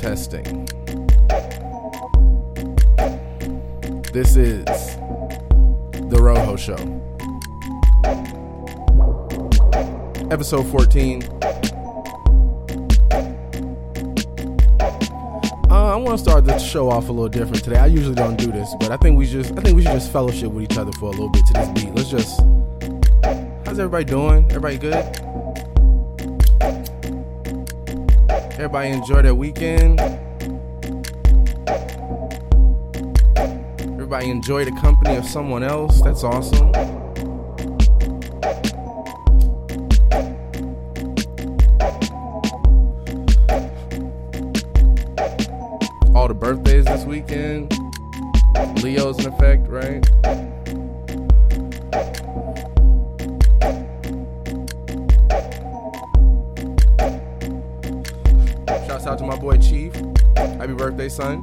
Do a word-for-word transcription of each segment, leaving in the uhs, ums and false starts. Testing. This is The Rojo Show. Episode fourteen. Uh, I want to start the show off a little different today. I usually don't do this, but I think we just I think we should just fellowship with each other for a little bit to this beat. Let's just How's everybody doing? Everybody good? Everybody enjoy their weekend. Everybody enjoy the company of someone else. That's awesome. All the birthdays this weekend. Leo's in effect, right? Out to my boy Chief. Happy birthday, son.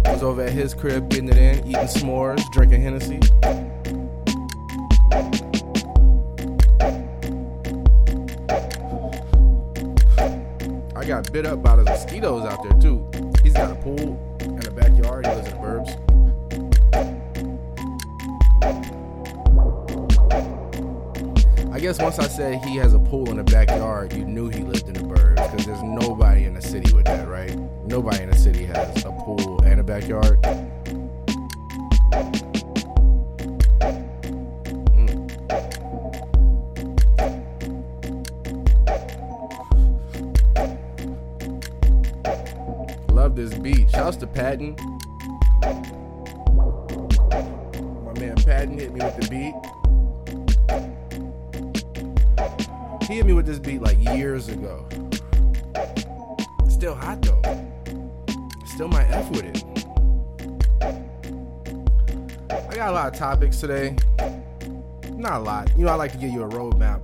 I was over at his crib getting it in, eating s'mores, drinking Hennessy. I got bit up by the mosquitoes out there too. He's got a pool and a backyard. He lives in the burbs. I guess once I said he has a pool in the backyard, you knew he lived in the burbs, because there's nobody in the city with that, right? Nobody in the city has a pool and a backyard. Mm. Love this beat. Shouts to Patton. My man Patton hit me with the beat. He hit me with this beat like years ago. Still hot though. Still might F with it. I got a lot of topics today. Not a lot. You know, I like to give you a roadmap.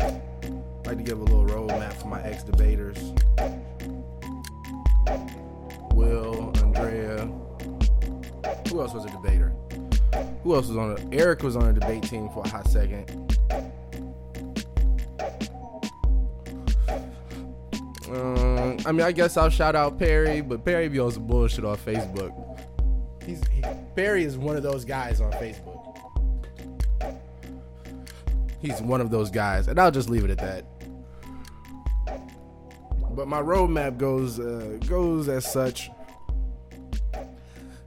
I like to give a little roadmap for my ex-debaters. Will, Andrea. Who else was a debater? Who else was on a... Eric was on a debate team for a hot second. Um, I mean, I guess I'll shout out Perry, but Perry be on some bullshit on Facebook. He's, he, Perry is one of those guys on Facebook. He's one of those guys, and I'll just leave it at that. But my roadmap goes uh, goes as such.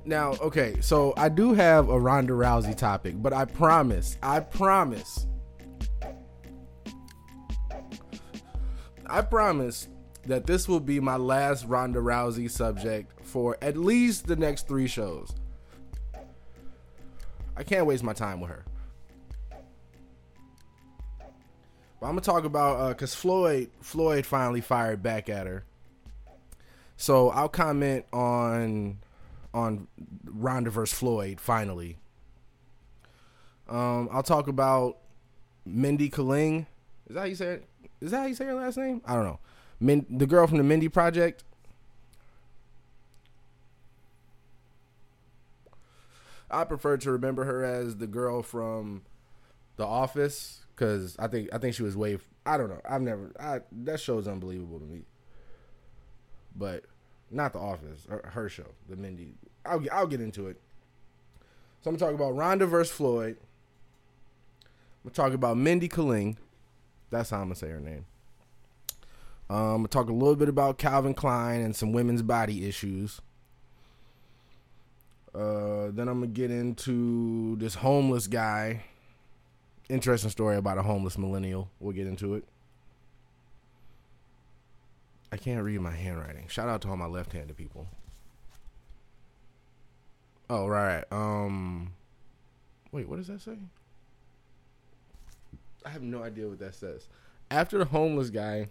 Now, okay, so I do have a Ronda Rousey topic, but I promise, I promise, I promise. that this will be my last Ronda Rousey subject for at least the next three shows. I can't waste my time with her. But I'm going to talk about, uh, because Floyd, Floyd finally fired back at her. So I'll comment on, on Ronda versus Floyd, finally. Um, I'll talk about Mindy Kaling. Is that how you say it? Is that how you say her last name? I don't know. Min- the girl from The Mindy Project. I prefer to remember her as the girl from The Office, because I think I think she was way... I don't know. I've never... I, that show's unbelievable to me. But not The Office. Her, her show. The Mindy... I'll, I'll get into it. So I'm going to talk about Ronda versus Floyd. I'm going to talk about Mindy Kaling. That's how I'm going to say her name. I'm um, talk a little bit about Calvin Klein and some women's body issues. Uh, then I'm going to get into this homeless guy. Interesting story about a homeless millennial. We'll get into it. I can't read my handwriting. Shout out to all my left-handed people. Oh, right. Um, wait, what does that say? I have no idea what that says. After the homeless guy,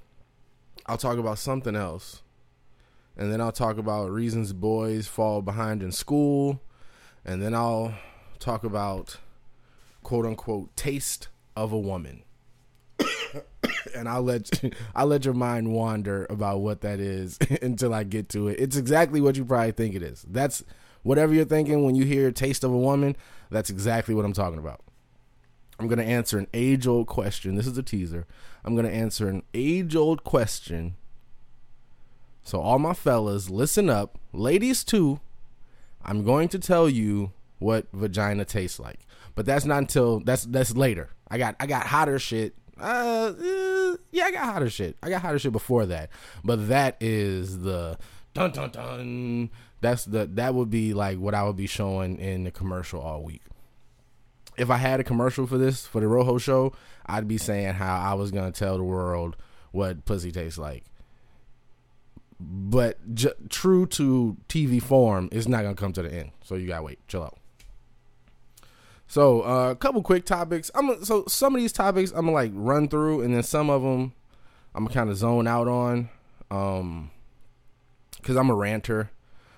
I'll talk about something else, and then I'll talk about reasons boys fall behind in school, and then I'll talk about quote-unquote taste of a woman, and I'll let I'll let your mind wander about what that is until I get to it. It's exactly what you probably think it is. That's whatever you're thinking when you hear taste of a woman. That's exactly what I'm talking about. I'm going to answer an age-old question. This is a teaser. I'm going to answer an age-old question. So all my fellas, listen up. Ladies, too. I'm going to tell you what vagina tastes like. But that's not until... That's that's later. I got I got hotter shit. Uh, eh, yeah, I got hotter shit. I got hotter shit before that. But that is the... Dun, dun, dun. That's the that would be like what I would be showing in the commercial all week. If I had a commercial for this, for the Rojo Show, I'd be saying how I was going to tell the world what pussy tastes like. But j- true to T V form, it's not going to come to the end. So you got to wait. Chill out. So uh, a couple quick topics. I'm So some of these topics I'm going to like run through, and then some of them I'm going to kind of zone out on. Um, because I'm a ranter.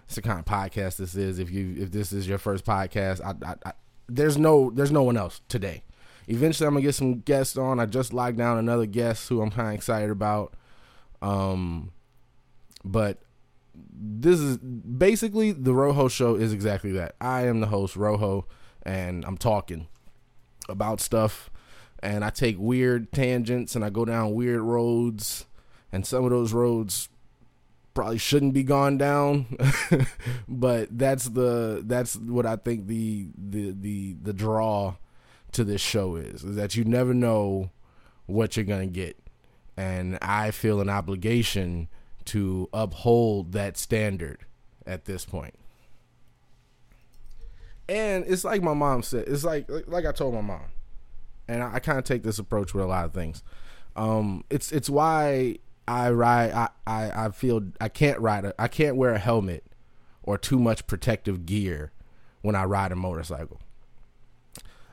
It's the kind of podcast this is. If you if this is your first podcast, I... I, I There's no there's no one else today. Eventually, I'm going to get some guests on. I just locked down another guest who I'm kind of excited about. Um, but this is basically the Rojo Show is exactly that. I am the host, Rojo, and I'm talking about stuff. And I take weird tangents and I go down weird roads. And some of those roads probably shouldn't be gone down, but that's the that's what I think the the the the draw to this show is, is that you never know what you're gonna get, and I feel an obligation to uphold that standard at this point. And it's like my mom said, it's like like I told my mom, and I, I kind of take this approach with a lot of things. Um, it's it's why. I ride. I, I, I feel I can't ride. A, I can't wear a helmet or too much protective gear when I ride a motorcycle.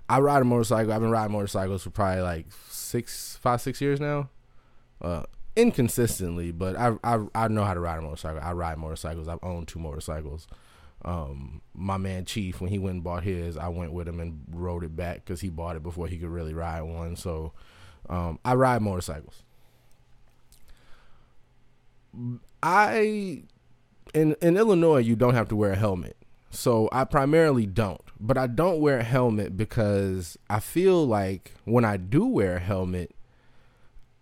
I ride a motorcycle. I've been riding motorcycles for probably like six, five, six years now, uh, inconsistently. But I, I, I know how to ride a motorcycle. I ride motorcycles. I've owned two motorcycles. Um, my man Chief, when he went and bought his, I went with him and rode it back because he bought it before he could really ride one. So um, I ride motorcycles. I in in Illinois you don't have to wear a helmet, so I primarily don't. But I don't wear a helmet because I feel like when I do wear a helmet,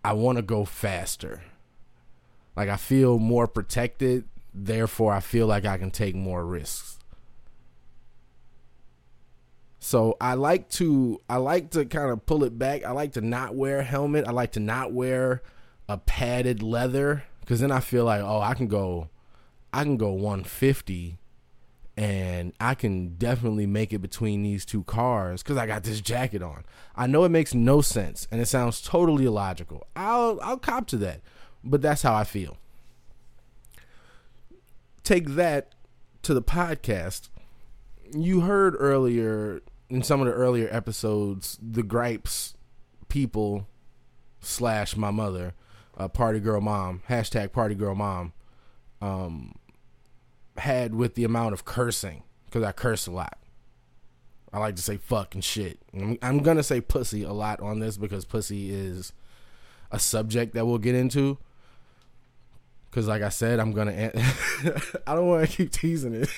I want to go faster. Like I feel more protected, therefore I feel like I can take more risks. So I like to I like to kind of pull it back. I like to not wear a helmet. I like to not wear a padded leather. Cause then I feel like, oh, I can go, I can go one fifty, and I can definitely make it between these two cars. Cause I got this jacket on. I know it makes no sense, and it sounds totally illogical. I'll I'll cop to that, but that's how I feel. Take that to the podcast. You heard earlier in some of the earlier episodes the gripes people slash my mother. Uh, party girl mom, hashtag party girl mom, um, had with the amount of cursing, because I curse a lot. I like to say fuck and shit. I'm, I'm going to say pussy a lot on this because pussy is a subject that we'll get into. Because like I said, I'm going to, an- I don't want to keep teasing it.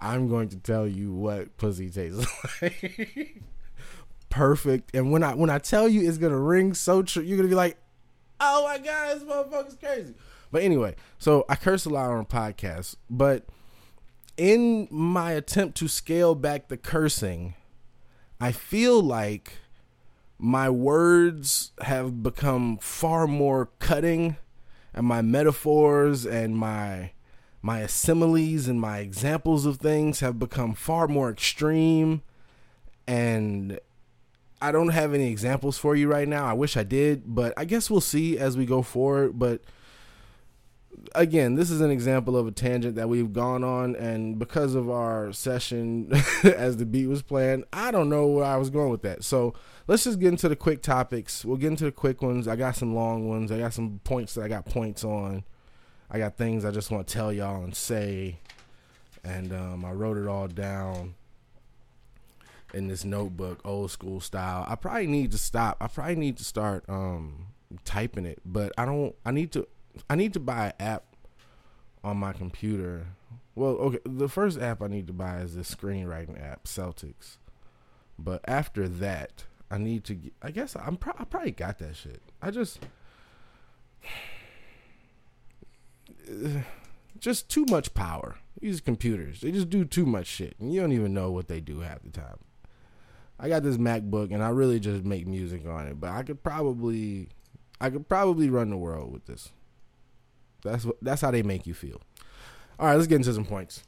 I'm going to tell you what pussy tastes like. Perfect. And when I, when I tell you it's going to ring so true, you're going to be like, oh my God, this motherfucker's crazy. But anyway, so I curse a lot on podcasts, but in my attempt to scale back the cursing, I feel like my words have become far more cutting, and my metaphors and my my similes and my examples of things have become far more extreme, and I don't have any examples for you right now. I wish I did, but I guess we'll see as we go forward. But again, this is an example of a tangent that we've gone on. And because of our session as the beat was playing, I don't know where I was going with that. So let's just get into the quick topics. We'll get into the quick ones. I got some long ones. I got some points that I got points on. I got things I just want to tell y'all and say. And um, I wrote it all down in this notebook, old school style. I probably need to stop. I probably need to start um, typing it, but I don't. I need to. I need to buy an app on my computer. Well, okay. The first app I need to buy is this screenwriting app, Celtx. But after that, I need to get, I guess I'm pro- I probably got that shit. I just just too much power. These computers, they just do too much shit, and you don't even know what they do half the time. I got this MacBook, and I really just make music on it, but I could probably, I could probably run the world with this. That's what, that's how they make you feel. All right, let's get into some points.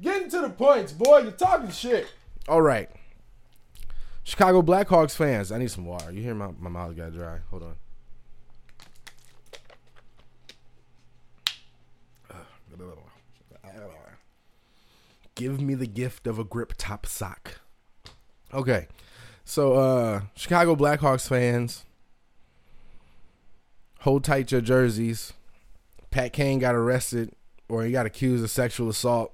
Getting to the points, boy. You're talking shit. All right. Chicago Blackhawks fans, I need some water. You hear my, my mouth got dry. Hold on. Give me the gift of a grip top sock. Okay. So, uh, Chicago Blackhawks fans, hold tight your jerseys. Pat Kane got arrested, or he got accused of sexual assault.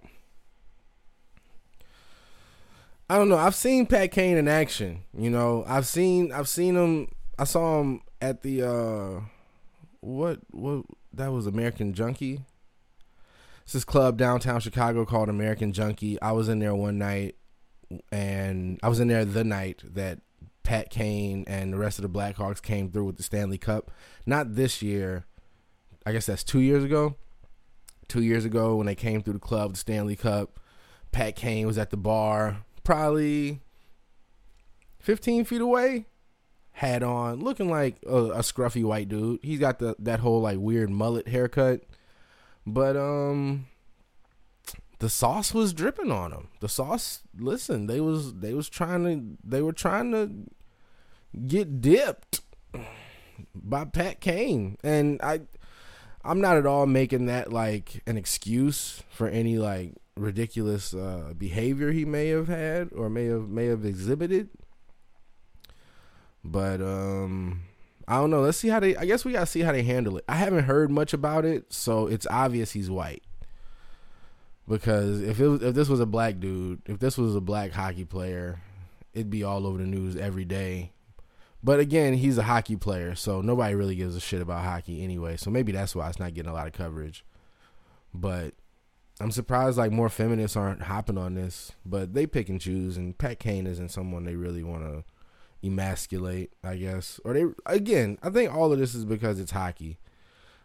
I don't know. I've seen Pat Kane in action. You know, I've seen, I've seen him. I saw him at the, uh, what, what, that was American Junkie. It's this club downtown Chicago called American Junkie. I was in there one night, and I was in there the night that Pat Kane and the rest of the Blackhawks came through with the Stanley Cup. Not this year. I guess that's two years ago. Two years ago when they came through the club, the Stanley Cup, Pat Kane was at the bar, probably fifteen feet away, hat on, looking like a, a scruffy white dude. He's got the that whole like weird mullet haircut, but um, the sauce was dripping on him. The sauce, listen, they was they was trying to they were trying to get dipped by Pat Kane, and I I'm not at all making that like an excuse for any like ridiculous uh, behavior he may have had or may have may have exhibited, but um, I don't know. Let's see how they. I guess we gotta see how they handle it. I haven't heard much about it, so it's obvious he's white. Because if it was, if this was a black dude, if this was a black hockey player, it'd be all over the news every day. But again, he's a hockey player, so nobody really gives a shit about hockey anyway. So maybe that's why it's not getting a lot of coverage. But I'm surprised like more feminists aren't hopping on this, but they pick and choose, and Pat Kane isn't someone they really want to emasculate, I guess. Or they again, I think all of this is because it's hockey.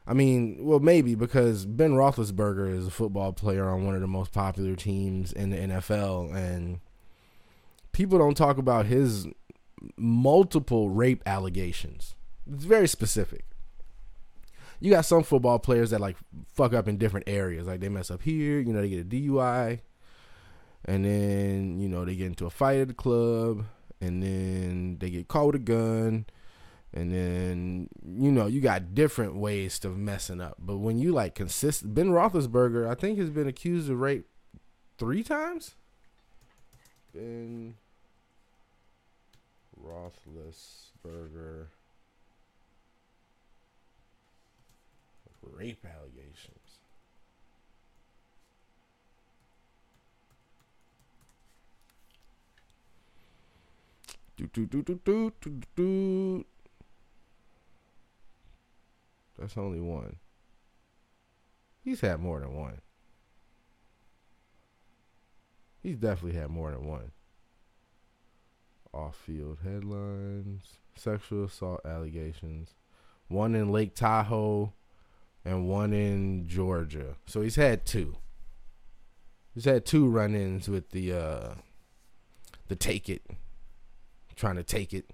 I mean, well, maybe because Ben Roethlisberger is a football player on one of the most popular teams in the N F L, and people don't talk about his multiple rape allegations. It's very specific. You got some football players that like fuck up in different areas. Like they mess up here, you know, they get a D U I, and then, you know, they get into a fight at the club, and then they get caught with a gun, and then, you know, you got different ways to messing up. But when you like consist, Ben Roethlisberger, I think, has been accused of rape three times. Ben Roethlisberger. Rape allegations. Do, do, do, do, do, do, do. That's only one. He's had more than one. He's definitely had more than one. Off-field headlines, sexual assault allegations, one in Lake Tahoe, and one in Georgia. So he's had two. He's had two run-ins with the uh, the take it. Trying to take it.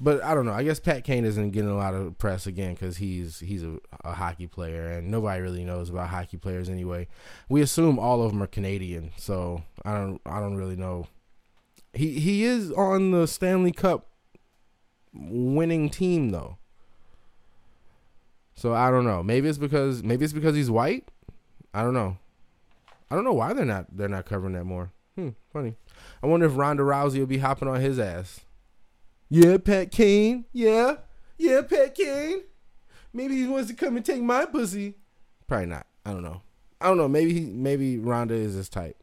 But I don't know. I guess Pat Kane isn't getting a lot of press again because he's he's a, a hockey player, and nobody really knows about hockey players anyway. We assume all of them are Canadian, so I don't I don't really know. He he is on the Stanley Cup winning team though. So I don't know. Maybe it's because maybe it's because he's white. I don't know. I don't know why they're not they're not covering that more. Hmm, funny. I wonder if Ronda Rousey will be hopping on his ass. Yeah, Pat Kane. Yeah, yeah, Pat Kane. Maybe he wants to come and take my pussy. Probably not. I don't know. I don't know. Maybe he, maybe Ronda is his type.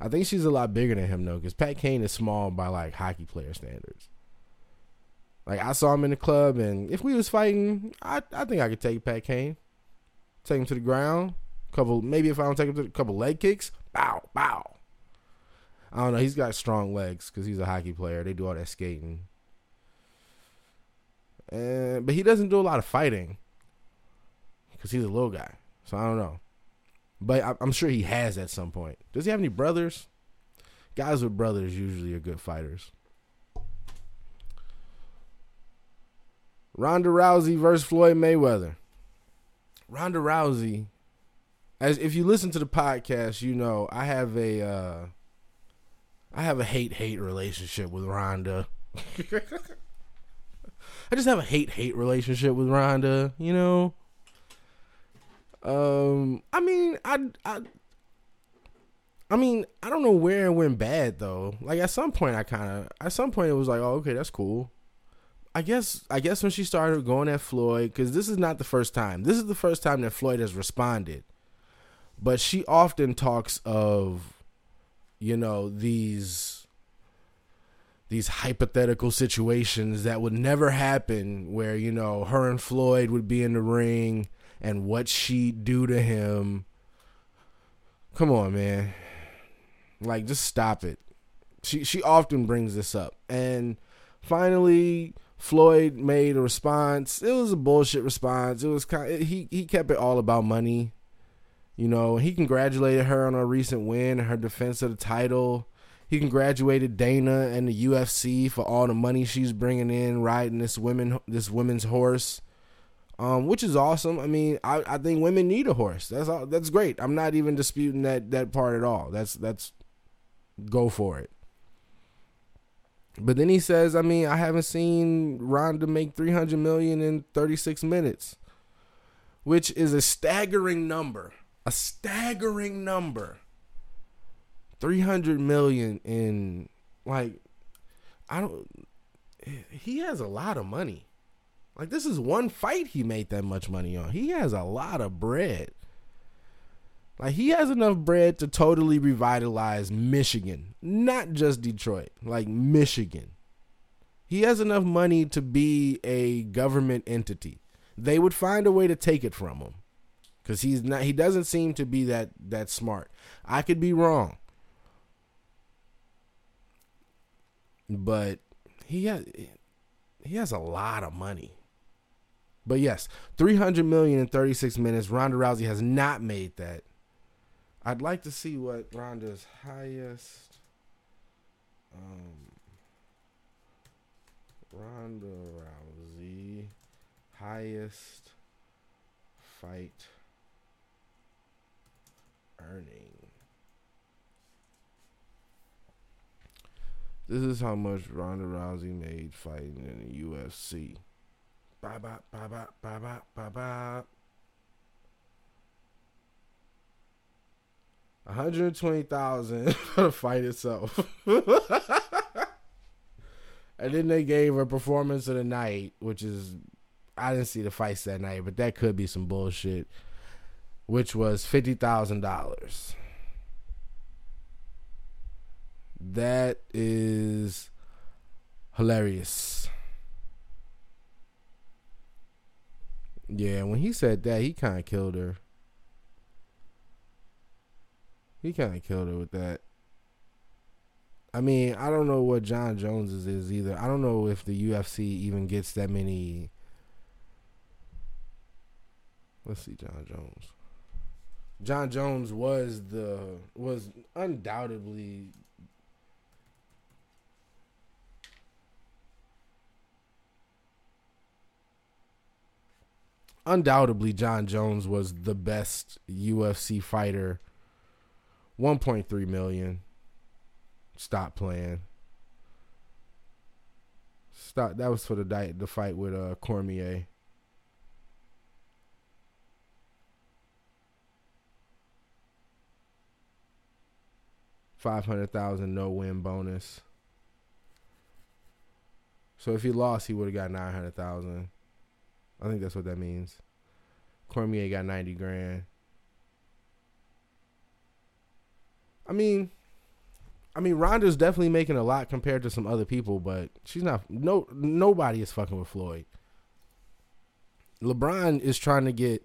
I think she's a lot bigger than him though, because Pat Kane is small by like hockey player standards. Like, I saw him in the club, and if we was fighting, I, I think I could take Pat Kane. Take him to the ground. Couple, maybe if I don't take him to a couple leg kicks. Bow, bow. I don't know. He's got strong legs because he's a hockey player. They do all that skating. And, but he doesn't do a lot of fighting because he's a little guy. So I don't know. But I, I'm sure he has at some point. Does he have any brothers? Guys with brothers usually are good fighters. Ronda Rousey versus Floyd Mayweather. Ronda Rousey, as if you listen to the podcast, you know I have a uh, I have a hate hate relationship with Ronda. I just have a hate hate relationship with Ronda, you know. Um, I mean, I I I mean, I don't know where it went bad though. Like at some point, I kind of at some point it was like, oh, okay, that's cool. I guess I guess when she started going at Floyd, because this is not the first time. This is the first time that Floyd has responded. But she often talks of, you know, these these hypothetical situations that would never happen where, you know, her and Floyd would be in the ring and what she'd do to him. Come on, man. Like, just stop it. She she often brings this up. And finally, Floyd made a response. It was a bullshit response. It was kind of, he he kept it all about money, you know. He congratulated her on her recent win and her defense of the title. He congratulated Dana and the U F C for all the money she's bringing in riding this women this women's horse, um, which is awesome. I mean, I, I think women need a horse. That's all, that's great. I'm not even disputing that that part at all. That's that's go for it. But then he says, I mean, I haven't seen Ronda make three hundred million dollars in thirty-six minutes, which is a staggering number, a staggering number. three hundred million dollars in, like, I don't, he has a lot of money. Like, this is one fight he made that much money on. He has a lot of bread. Like, he has enough bread to totally revitalize Michigan, not just Detroit, like Michigan. He has enough money to be a government entity. They would find a way to take it from him because he's not, he doesn't seem to be that, that smart. I could be wrong, but he has, he has a lot of money. But yes, three hundred million dollars in thirty-six minutes. Ronda Rousey has not made that. I'd like to see what Ronda's highest. Um, Ronda Rousey highest fight earning. This is how much Ronda Rousey made fighting in the U F C. Ba ba ba ba ba ba ba ba. one hundred twenty thousand dollars for the fight itself. And then they gave her performance of the night, which is, I didn't see the fights that night, but that could be some bullshit, which was fifty thousand dollars. That is hilarious. Yeah, when he said that, he kind of killed her. He kind of killed her with that. I mean, I don't know what John Jones's is either. I don't know if the U F C even gets that many. Let's see, John Jones. John Jones was the was undoubtedly undoubtedly John Jones was the best U F C fighter. one point three million. Stop playing. Stop. That was for the di- the fight with uh, Cormier. five hundred thousand dollars no win bonus. So if he lost, he would have got nine hundred thousand dollars. I think that's what that means. Cormier got ninety grand. I mean, I mean, Ronda's definitely making a lot compared to some other people, but she's not. No, nobody is fucking with Floyd. LeBron is trying to get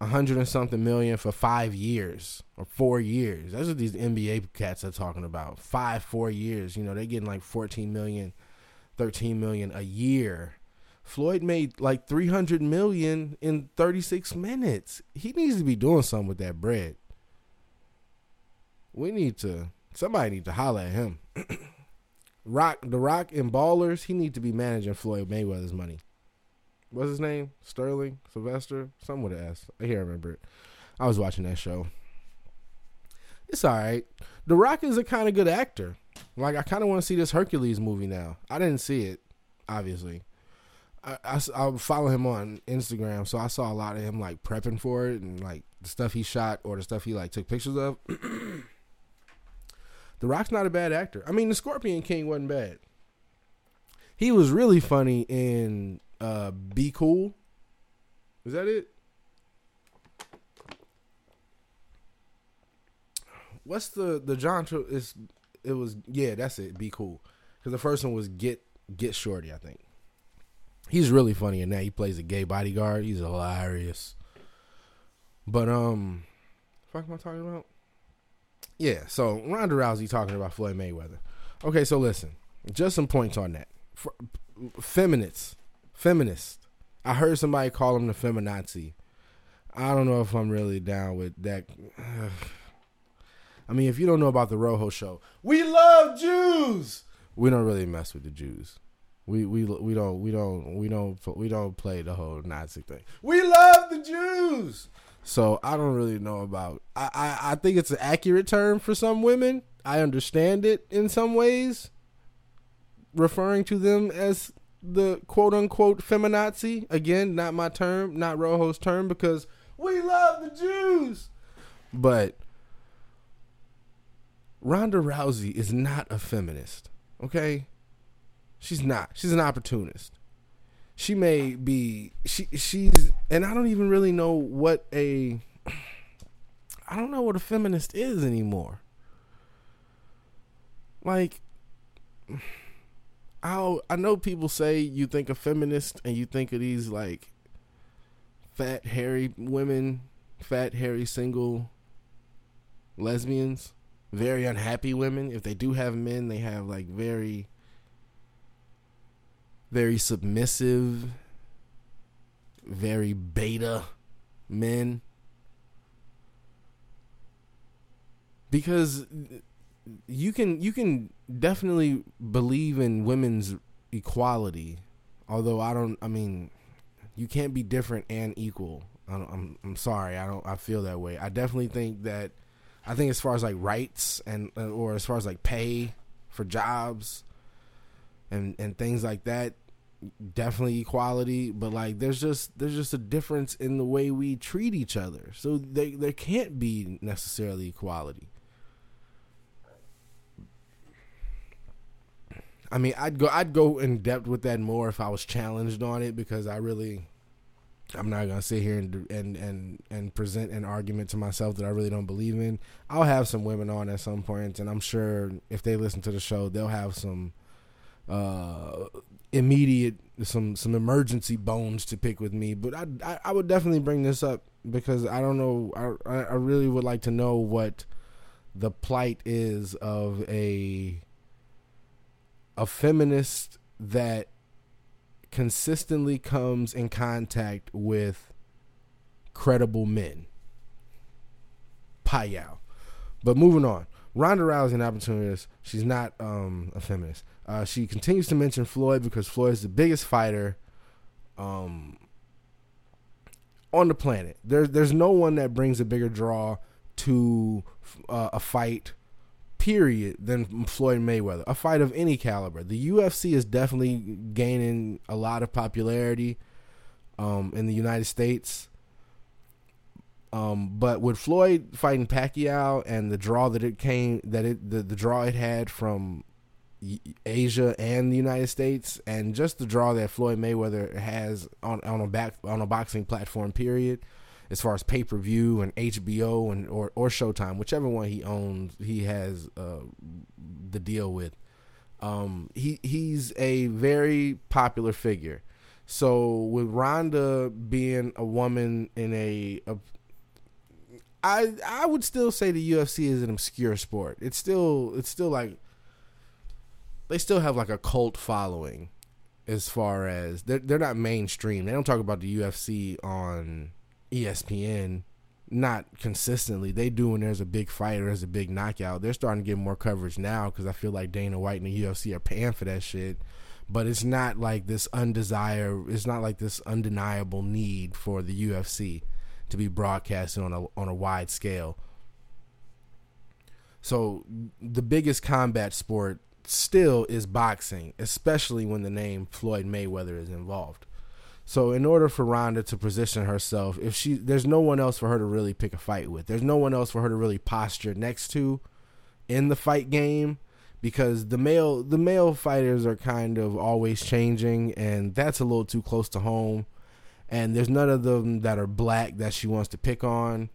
a hundred and something million for five years or four years. That's what these N B A cats are talking about. Five, four years. You know, they're getting like fourteen million, thirteen million a year. Floyd made like three hundred million in thirty-six minutes. He needs to be doing something with that bread. We need to, somebody need to holler at him. Rock, The Rock and Ballers, he need to be managing Floyd Mayweather's money. What's his name? Sterling? Sylvester? Someone would ask. I can't remember it. I was watching that show. It's all right. The Rock is a kind of good actor. Like, I kind of want to see this Hercules movie now. I didn't see it, obviously. I, I, I follow him on Instagram, so I saw a lot of him, like, prepping for it and, like, the stuff he shot or the stuff he, like, took pictures of. The Rock's not a bad actor. I mean, the Scorpion King wasn't bad. He was really funny in... Uh, Be Cool. Is that it? What's the the genre? Is it was yeah, that's it. Be Cool, because the first one was Get Get Shorty. I think he's really funny in that. He plays a gay bodyguard. He's hilarious. But um, what the fuck am I talking about? Yeah. So Ronda Rousey talking about Floyd Mayweather. Okay, so listen, just some points on that. For, feminists. Feminist. I heard somebody call him the feminazi. I don't know if I'm really down with that. I mean, if you don't know about the Rojo Show, we love Jews. We don't really mess with the Jews. We we we don't we don't we don't we don't play the whole Nazi thing. We love the Jews. So I don't really know about. I I, I think it's an accurate term for some women. I understand it in some ways. Referring to them as the quote-unquote feminazi. Again, not my term, not Rojo's term, because we love the Jews. But Ronda Rousey is not a feminist, okay? She's not. She's an opportunist. She may be... She She's... And I don't even really know what a... I don't know what a feminist is anymore. Like... I'll, I know people say you think of feminist and you think of these like fat, hairy women, fat, hairy, single lesbians, very unhappy women. If they do have men, they have like very, very submissive, very beta men. Because... You can you can definitely believe in women's equality, although I don't. I mean, you can't be different and equal. I don't, I'm I'm sorry. I don't. I feel that way. I definitely think that. I think as far as like rights and or as far as like pay for jobs, and and things like that, definitely equality. But like, there's just there's just a difference in the way we treat each other. So they there can't be necessarily equality. I mean, I'd go I'd go in depth with that more if I was challenged on it, because I really, I'm not going to sit here and, and and and present an argument to myself that I really don't believe in. I'll have some women on at some point, and I'm sure if they listen to the show, they'll have some uh, immediate, some some emergency bones to pick with me. But I, I, I would definitely bring this up, because I don't know, I I really would like to know what the plight is of a... a feminist that consistently comes in contact with credible men. Payow. But moving on. Ronda Rousey, an opportunist. She's not um, a feminist. Uh, she continues to mention Floyd because Floyd is the biggest fighter um, on the planet. There, there's no one that brings a bigger draw to uh, a fight, period, than Floyd Mayweather. A fight of any caliber. The U F C is definitely gaining a lot of popularity um, in the United States. Um, but with Floyd fighting Pacquiao and the draw that it came, that it the, the draw it had from Asia and the United States, and just the draw that Floyd Mayweather has on on a back on a boxing platform, period. As far as pay-per-view and H B O and or, or Showtime, whichever one he owns, he has uh, the deal with. Um, he he's a very popular figure. So with Ronda being a woman in a, a I I would still say the U F C is an obscure sport. It's still it's still like they still have like a cult following as far as they're they're not mainstream. They don't talk about the U F C on E S P N, not consistently. They do when there's a big fight or there's a big knockout. They're starting to get more coverage now because I feel like Dana White and the U F C are paying for that shit. But it's not like this undesire. It's not like this undeniable need for the U F C to be broadcasted on a on a wide scale. So the biggest combat sport still is boxing, especially when the name Floyd Mayweather is involved. So in order for Ronda to position herself, if she there's no one else for her to really pick a fight with. There's no one else for her to really posture next to in the fight game. Because the male the male fighters are kind of always changing, and that's a little too close to home. And there's none of them that are black that she wants to pick on.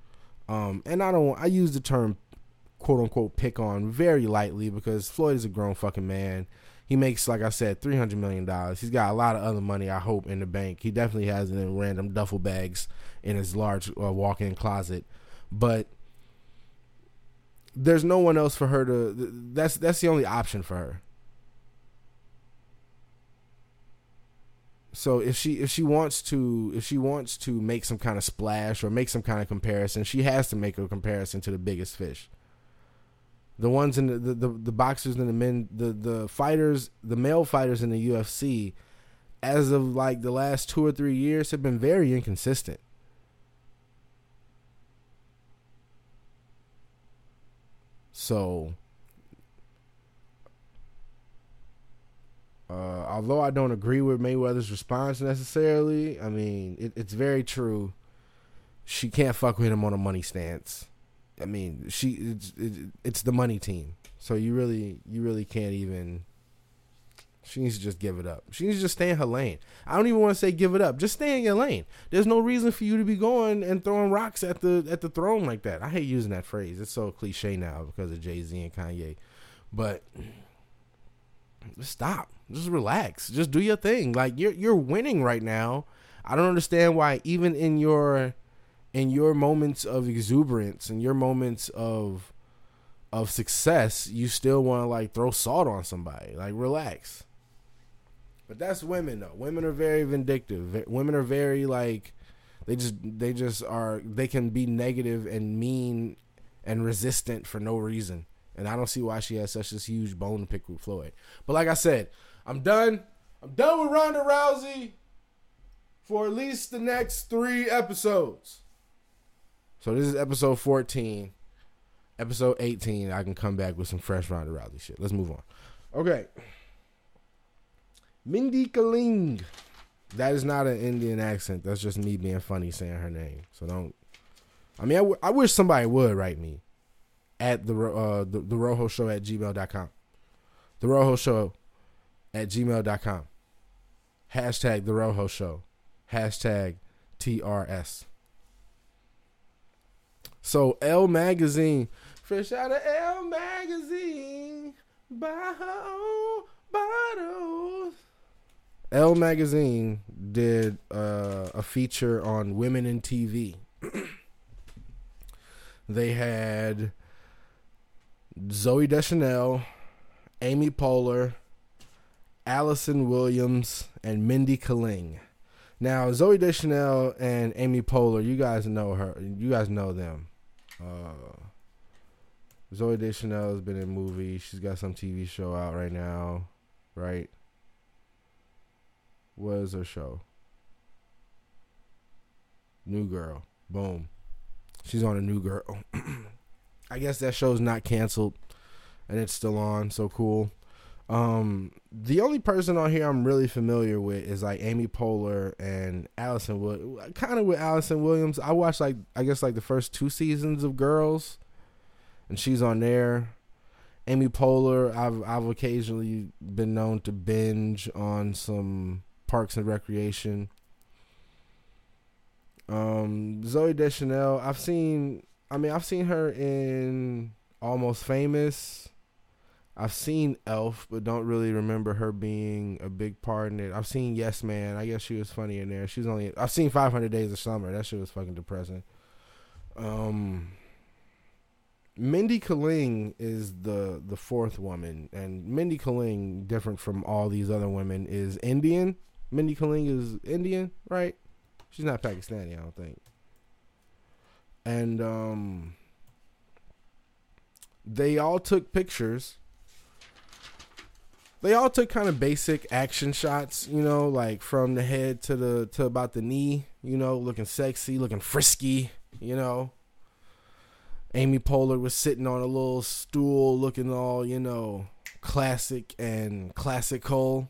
Um, and I don't I use the term quote unquote pick on very lightly because Floyd is a grown fucking man. He makes, like I said, three hundred million dollars. He's got a lot of other money, I hope, in the bank. He definitely has it in random duffel bags in his large uh, walk-in closet, but. There's no one else for her to. That's that's the only option for her. So if she if she wants to if she wants to make some kind of splash or make some kind of comparison, she has to make a comparison to the biggest fish. The ones in the the, the, the boxers and the men the, the fighters the male fighters in the U F C, as of like the last two or three years, have been very inconsistent. So, uh, although I don't agree with Mayweather's response necessarily, I mean, it, it's very true. She can't fuck with him on a money stance. I mean, she it's, it, it's the money team. So you really, you really can't even. She needs to just give it up. She needs to just stay in her lane. I don't even want to say give it up. Just stay in your lane. There's no reason for you to be going and throwing rocks at the at the throne like that. I hate using that phrase. It's so cliche now because of Jay-Z and Kanye. But just stop. Just relax. Just do your thing. Like you're you're winning right now. I don't understand why even in your in your moments of exuberance and your moments of of success, you still want to like throw salt on somebody. Like relax. But that's women, though. Women are very vindictive. Women are very, like, they just they just are, they can be negative and mean and resistant for no reason. And I don't see why she has such this huge bone to pick with Floyd. But like I said, I'm done. I'm done with Ronda Rousey for at least the next three episodes. So this is episode fourteen. Episode eighteen, I can come back with some fresh Ronda Rousey shit. Let's move on. Okay. Mindy Kaling. That is not an Indian accent. That's just me being funny saying her name. So don't. I mean, I, w- I wish somebody would write me at the, uh, the, the Rojo Show at gmail dot com. The Rojo Show at gmail dot com. Hashtag The Rojo Show. Hashtag T R S. So, Elle Magazine. Fresh out of Elle Magazine. Buy her own bottles. Elle Magazine did uh, a feature on women in T V. They had Zooey Deschanel, Amy Poehler, Allison Williams, and Mindy Kaling. Now, Zooey Deschanel and Amy Poehler, you guys know her. You guys know them. Uh, Zooey Deschanel has been in movies. She's got some T V show out right now, right? What is her show? New Girl. Boom. She's on a New Girl. I guess that show's not canceled, and it's still on. So cool. Um, the only person on here I'm really familiar with is like Amy Poehler and Allison Williams. Kind of with Allison Williams, I watched like I guess like the first two seasons of Girls, and she's on there. Amy Poehler, I've I've occasionally been known to binge on some Parks and Recreation. Um, Zooey Deschanel, I've seen. I mean, I've seen her in Almost Famous. I've seen Elf, but don't really remember her being a big part in it. I've seen Yes Man. I guess she was funny in there. She was only. I've seen five hundred Days of Summer. That shit was fucking depressing. Um, Mindy Kaling is the the fourth woman, and Mindy Kaling, different from all these other women, is Indian. Mindy Kaling is Indian, right? She's not Pakistani, I don't think. And um, they all took pictures. They all took kind of basic action shots, you know, like from the head to the to about the knee, you know, looking sexy, looking frisky, you know. Amy Poehler was sitting on a little stool looking all, you know, classic and classical.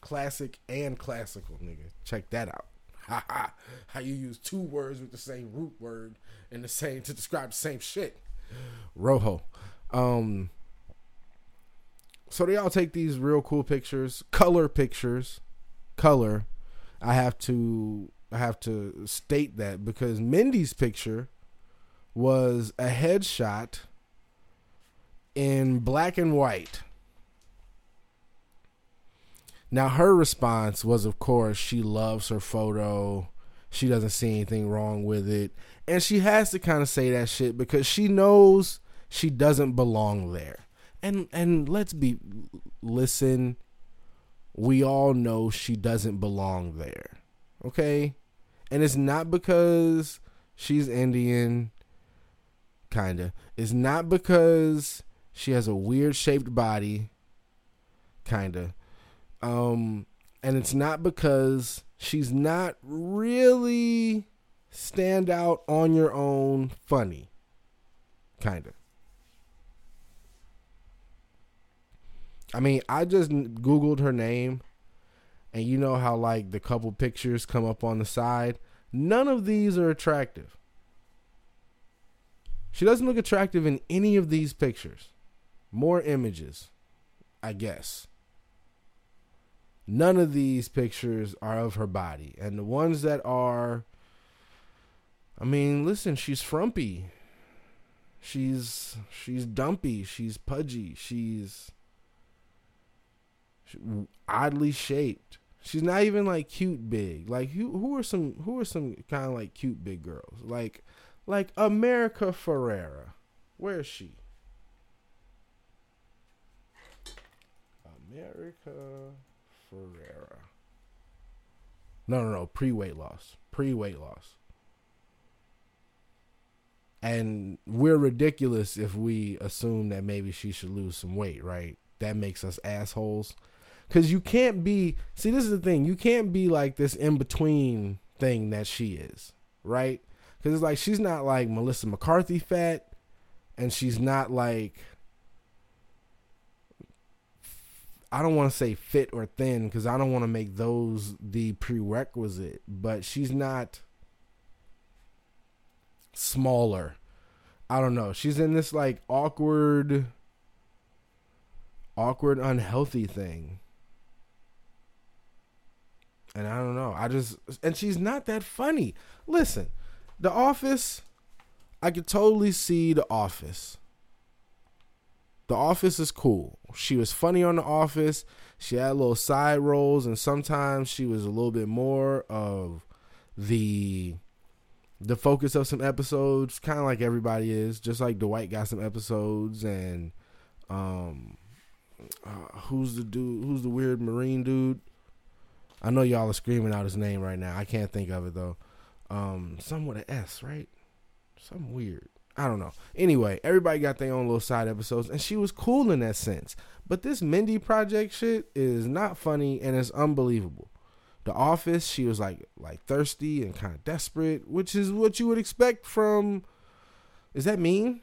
Classic and classical, nigga. Check that out. Ha ha. How you use two words with the same root word and the same to describe the same shit. Rojo. Um So they all take these real cool pictures, color pictures, color. I have to I have to state that because Mindy's picture was a headshot in black and white. Now her response was, of course, she loves her photo. She doesn't see anything wrong with it. And she has to kind of say that shit because she knows she doesn't belong there. And and let's be, listen, we all know she doesn't belong there, okay? And it's not because she's Indian, kinda. It's not because she has a weird-shaped body, kinda. Um, and it's not because she's not really stand out on your own funny, kinda. I mean, I just Googled her name, and you know how, like, the couple pictures come up on the side? None of these are attractive. She doesn't look attractive in any of these pictures. More images, I guess. None of these pictures are of her body. And the ones that are, I mean, listen, she's frumpy. She's, she's dumpy. She's pudgy. She's oddly shaped. She's not even like cute big. Like who who are some who are some kind of like cute big girls? Like like America Ferrera. Where is she? America Ferrera. No, no, no. Pre-weight loss. Pre-weight loss. And we're ridiculous if we assume that maybe she should lose some weight, right? That makes us assholes. Because you can't be... See, this is the thing. You can't be like this in-between thing that she is, right? Because it's like she's not like Melissa McCarthy fat, and she's not like... I don't want to say fit or thin, because I don't want to make those the prerequisite, but she's not smaller. I don't know. She's in this like awkward... awkward, unhealthy thing. And I don't know. I just... And she's not that funny. Listen, The Office, I could totally see The Office. The Office is cool. She was funny on The Office. She had little side roles, and sometimes she was a little bit more of the... the focus of some episodes, kind of like everybody is. Just like Dwight got some episodes, and... um. Uh, who's the dude? Who's the weird Marine dude? I know y'all are screaming out his name right now. I can't think of it though. Um, some with an S, right? Something weird. I don't know. Anyway, everybody got their own little side episodes, and she was cool in that sense. But this Mindy Project shit is not funny, and it's unbelievable. The Office, she was like like thirsty and kind of desperate, which is what you would expect from. Is that mean?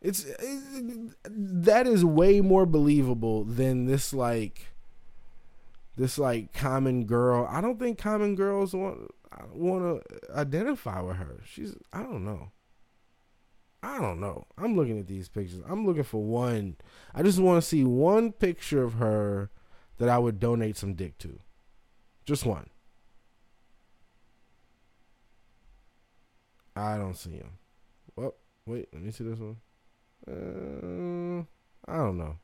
It's it, that is way more believable than this like this like common girl. I don't think common girls want want to identify with her. She's I don't know. I don't know. I'm looking at these pictures. I'm looking for one. I just want to see one picture of her that I would donate some dick to. Just one. I don't see him. Well, wait. Let me see this one. Uh, I I don't know.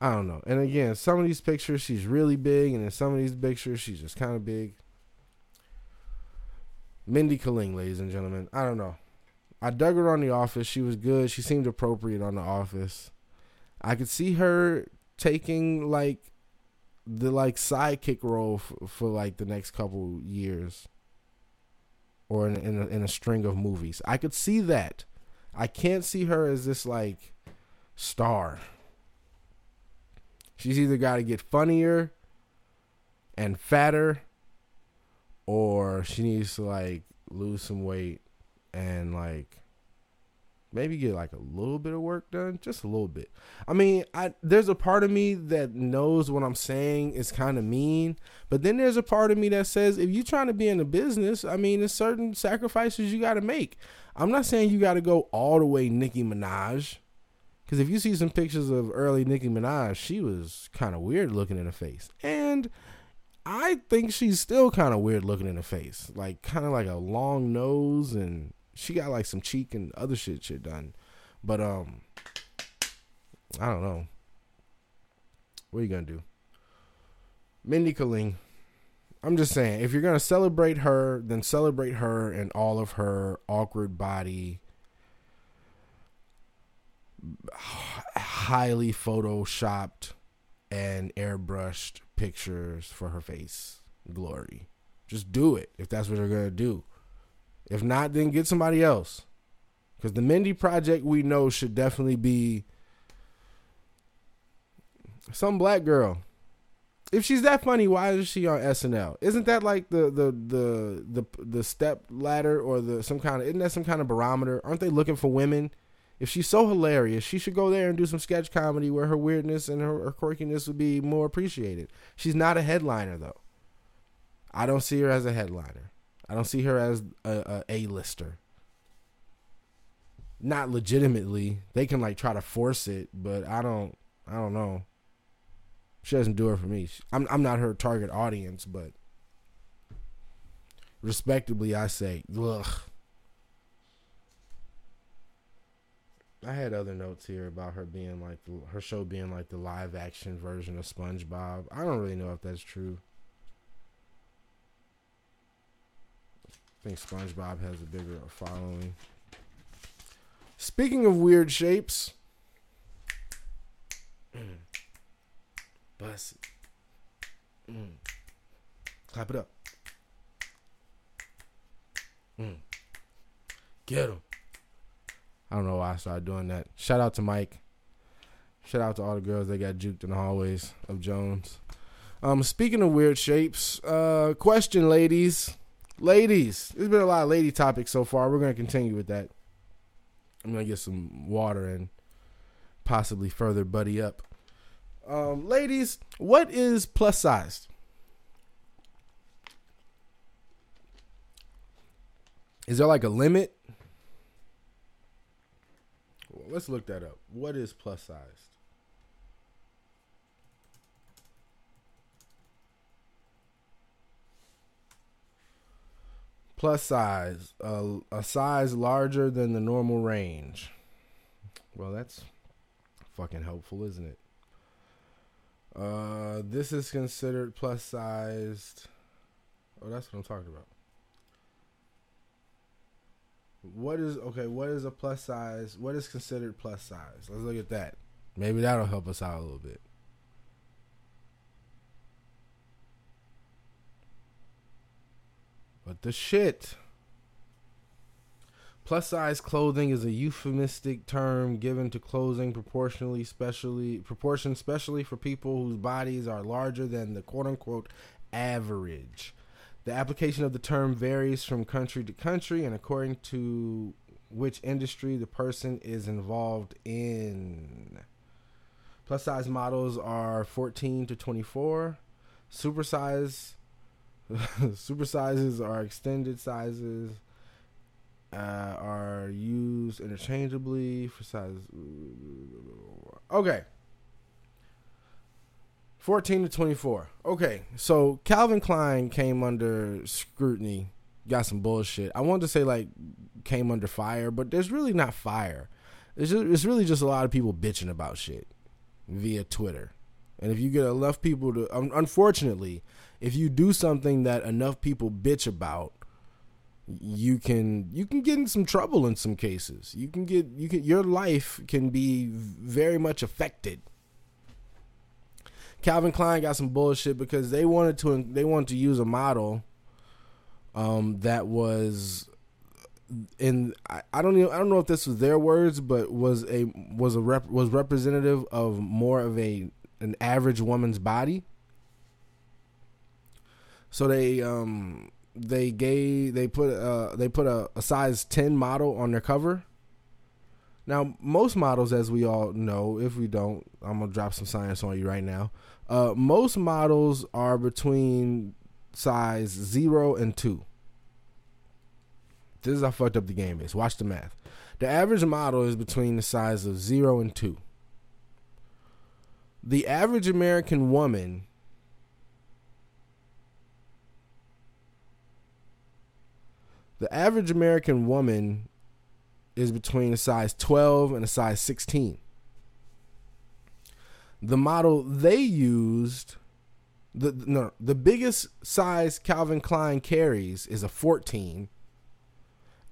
I don't know. And again, some of these pictures, she's really big. And in some of these pictures, she's just kind of big. Mindy Kaling, ladies and gentlemen. I don't know. I dug her on The Office. She was good. She seemed appropriate on The Office. I could see her taking, like, the, like, sidekick role for, for like, the next couple years. Or in, in, a, in a string of movies. I could see that. I can't see her as this, like, star. She's either got to get funnier and fatter, or she needs to, like, lose some weight and, like, maybe get, like, a little bit of work done. Just a little bit. I mean, I there's a part of me that knows what I'm saying is kind of mean. But then there's a part of me that says, if you're trying to be in the business, I mean, there's certain sacrifices you got to make. I'm not saying you got to go all the way Nicki Minaj. Because if you see some pictures of early Nicki Minaj, she was kind of weird looking in the face. And I think she's still kind of weird looking in the face. Like, kind of like a long nose, and she got like some cheek and other shit shit done. But, um, I don't know. What are you going to do? Mindy Kaling. I'm just saying, if you're going to celebrate her, then celebrate her and all of her awkward body, highly photoshopped and airbrushed pictures for her face glory. Just do it if that's what they're gonna do. If not, then get somebody else, because the Mindy Project, we know, should definitely be some black girl. If she's that funny, why is she on S N L? Isn't that like the the the the, the step ladder or the some kind of isn't that some kind of barometer? Aren't they looking for women? If she's so hilarious, she should go there and do some sketch comedy where her weirdness and her, her quirkiness would be more appreciated. She's not a headliner, though. I don't see her as a headliner. I don't see her as a, a A-lister. Not legitimately. They can, like, try to force it, but I don't I don't know. She doesn't do it for me. I'm, I'm not her target audience, but respectably, I say, ugh. I had other notes here about her being like the, her show being like the live action version of SpongeBob. I don't really know if that's true. I think SpongeBob has a bigger following. Speaking of weird shapes, mm. Bust it. Mm. Clap it up. Mm. Get him. I don't know why I started doing that. Shout out to Mike. Shout out to all the girls that got juked in the hallways of Jones. Um, speaking of weird shapes, uh, question, ladies. Ladies. There's been a lot of lady topics so far. We're going to continue with that. I'm going to get some water and possibly further buddy up. Um, ladies, what is plus size? Is there like a limit? Let's look that up. What is plus sized? Plus size, uh, a size larger than the normal range. Well, that's fucking helpful, isn't it? Uh, this is considered plus sized. Oh, that's what I'm talking about. What is, okay, what is a plus size? What is considered plus size? Let's look at that. Maybe that'll help us out a little bit. What the shit? Plus size clothing is a euphemistic term given to clothing proportionally, specially, proportioned specially for people whose bodies are larger than the quote-unquote average. The application of the term varies from country to country and according to which industry the person is involved in. Plus size models are fourteen to twenty-four. Super size, super sizes are extended sizes, uh, are used interchangeably for size. Okay. fourteen to twenty-four. Okay, so Calvin Klein came under scrutiny, got some bullshit. I wanted to say, like, came under fire, but there's really not fire. it's just, it's really just a lot of people bitching about shit via Twitter. And if you get enough people to, um, unfortunately, if you do something that enough people bitch about, you can you can get in some trouble in some cases. You can get you can your life can be very much affected. Calvin Klein got some bullshit because they wanted to they wanted to use a model um, that was in I, I don't even, I don't know if this was their words, but was a was a rep, was representative of more of a an average woman's body. So they um they gave they put uh they put a, a size ten model on their cover. Now, most models, as we all know, if we don't, I'm going to drop some science on you right now. Uh, most models are between size zero and two. This is how fucked up the game is. Watch the math. The average model is between the size of zero and two. The average American woman The average American woman is between a size twelve and a size sixteen. The model they used, the no, the biggest size Calvin Klein carries is a fourteen,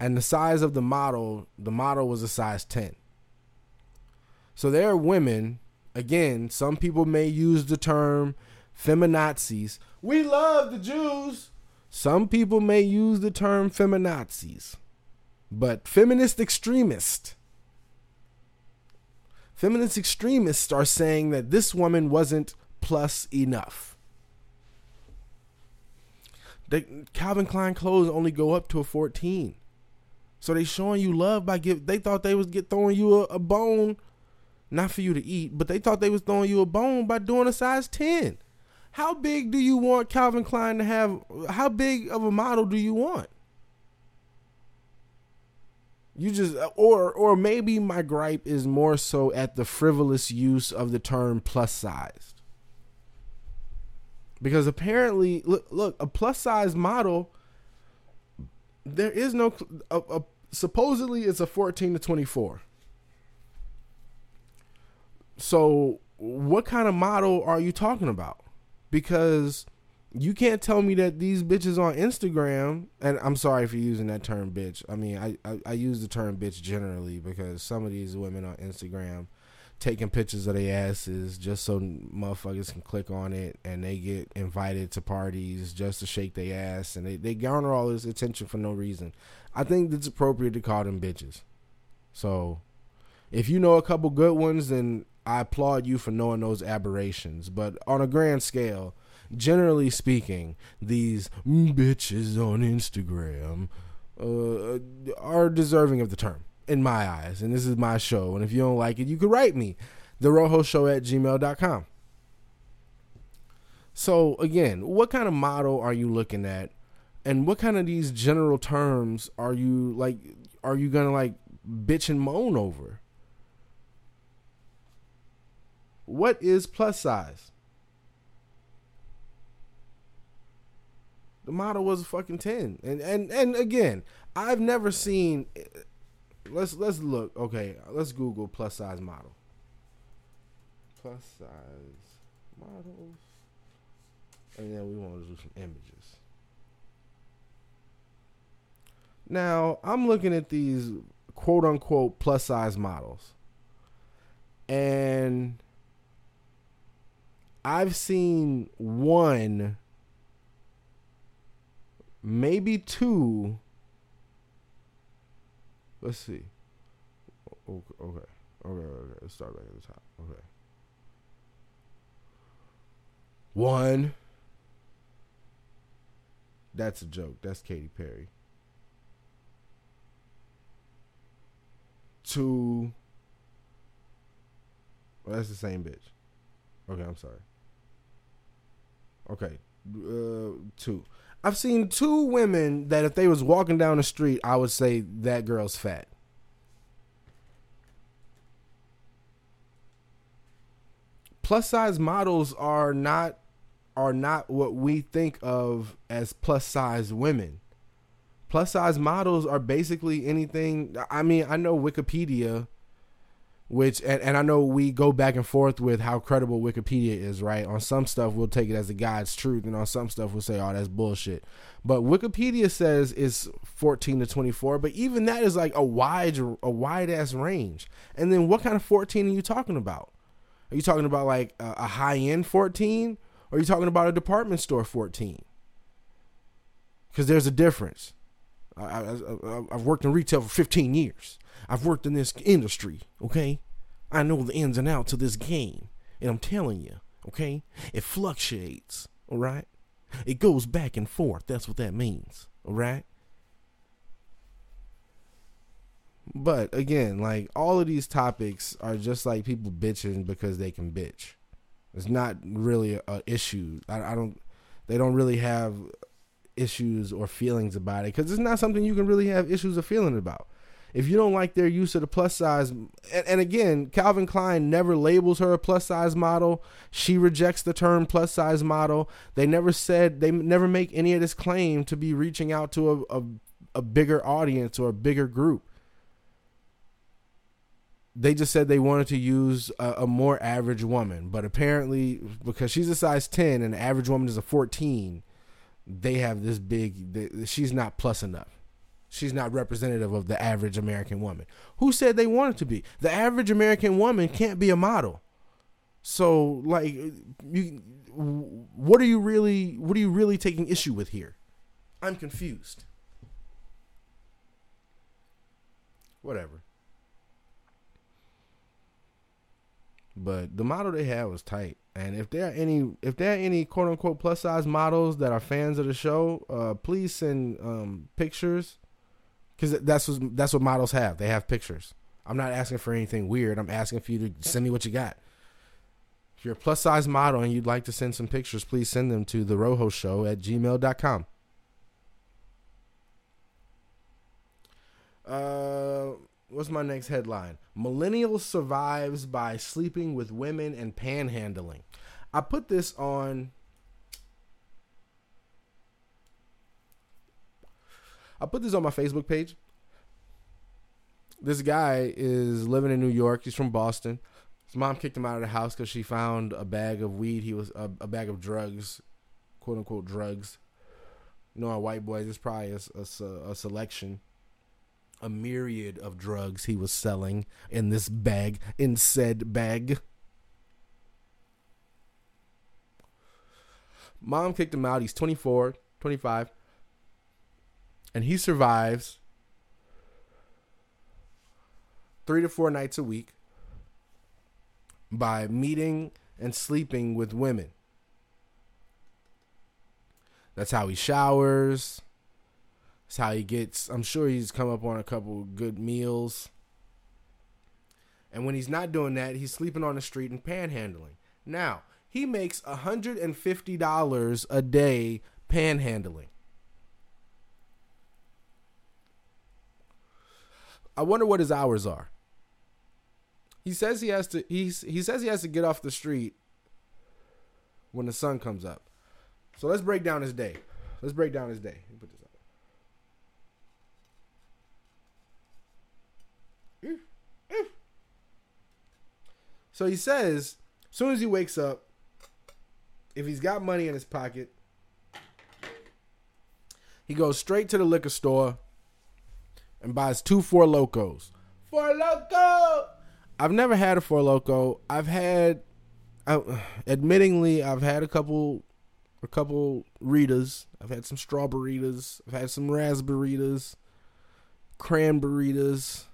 and the size of the model, the model was a size ten. So there are women, again, some people may use the term feminazis. We love the Jews. Some people may use the term feminazis. But feminist extremists, feminist extremists are saying that this woman wasn't plus enough. The Calvin Klein clothes only go up to a fourteen, so they showing you love by give. They thought they was get throwing you a, a bone, not for you to eat, but they thought they was throwing you a bone by doing a size ten. How big do you want Calvin Klein to have? How big of a model do you want? You just, or or maybe my gripe is more so at the frivolous use of the term plus sized. Because apparently, look, look a plus size model, there is no, a, a, supposedly it's a fourteen to twenty-four. So what kind of model are you talking about? Because you can't tell me that these bitches on Instagram, and I'm sorry for using that term bitch. I mean, I, I, I use the term bitch generally because some of these women on Instagram taking pictures of their asses just so motherfuckers can click on it, and they get invited to parties just to shake their ass, and they, they garner all this attention for no reason. I think it's appropriate to call them bitches. So if you know a couple good ones, then I applaud you for knowing those aberrations. But on a grand scale, generally speaking, these bitches on Instagram uh, are deserving of the term, in my eyes. And this is my show. And if you don't like it, you could write me, the rojo show at gmail dot com. So, again, what kind of model are you looking at? And what kind of these general terms are you, like, are you going to, like, bitch and moan over? What is plus size? The model was a fucking ten, and and and again, I've never seen. Let's let's look. Okay, let's Google plus size model. Plus size models, and then we want to do some images. Now I'm looking at these quote unquote plus size models, and I've seen one, maybe two. Let's see. Okay, okay, okay, okay. Let's start back at the top. Okay. One. That's a joke. That's Katy Perry. Two. Well, that's the same bitch. Okay, I'm sorry. Okay, uh, two. I've seen two women that if they was walking down the street, I would say that girl's fat. Plus size models are not are not what we think of as plus size women. Plus size models are basically anything. I mean, I know Wikipedia Which and, and I know we go back and forth with how credible Wikipedia is, right? On some stuff, we'll take it as the God's truth, and on some stuff, we'll say, oh, that's bullshit. But Wikipedia says it's fourteen to twenty-four, but even that is like a wide, a wide-ass range. And then what kind of fourteen are you talking about? Are you talking about like a, a high-end fourteen, or are you talking about a department store fourteen? Because there's a difference. I, I, I've worked in retail for fifteen years. I've worked in this industry, okay? I know the ins and outs of this game, and I'm telling you, okay? It fluctuates, all right? It goes back and forth. That's what that means, all right? But, again, like, all of these topics are just like people bitching because they can bitch. It's not really an issue. I, I don't, they don't really have issues or feelings about it because it's not something you can really have issues or feeling about. If you don't like their use of the plus size, and, and again, Calvin Klein never labels her a plus size model. She rejects the term plus size model. They never said, they never make any of this claim to be reaching out to a, a, a bigger audience or a bigger group. They just said they wanted to use a, a more average woman, but apparently because she's a size ten and the average woman is a fourteen, they have this big, they, she's not plus enough. She's not representative of the average American woman. Who said they wanted to be? The average American woman can't be a model. So, like, you, what are you really? What are you really taking issue with here? I'm confused. Whatever. But the model they had was tight. And if there are any, if there are any quote unquote plus size models that are fans of the show, uh, please send um, pictures. Because that's what, that's what models have. They have pictures. I'm not asking for anything weird. I'm asking for you to send me what you got. If you're a plus-size model and you'd like to send some pictures, please send them to the rojo show at gmail dot com. Uh, what's my next headline? Millennial survives by sleeping with women and panhandling. I put this on... I put this on my Facebook page. This guy is living in New York. He's from Boston. His mom kicked him out of the house because she found a bag of weed. He was a, a bag of drugs, quote unquote drugs. You know, our white boys, it's probably a, a, a selection, a myriad of drugs he was selling in this bag, in said bag. Mom kicked him out. He's twenty-four, twenty-five. And he survives three to four nights a week by meeting and sleeping with women. That's how he showers. That's how he gets. I'm sure he's come up on a couple good meals. And when he's not doing that, he's sleeping on the street and panhandling. Now, he makes one hundred fifty dollars a day panhandling. I wonder what his hours are. He says he has to. He he says he has to get off the street when the sun comes up. So let's break down his day. Let's break down his day. Let me put this up. So he says, as soon as he wakes up, if he's got money in his pocket, he goes straight to the liquor store and buys two Four Locos. Four Loco! I've never had a Four Loco. I've had, I, admittingly, I've had a couple, a couple Ritas. I've had some strawberries. I've had some raspberries, cranberries.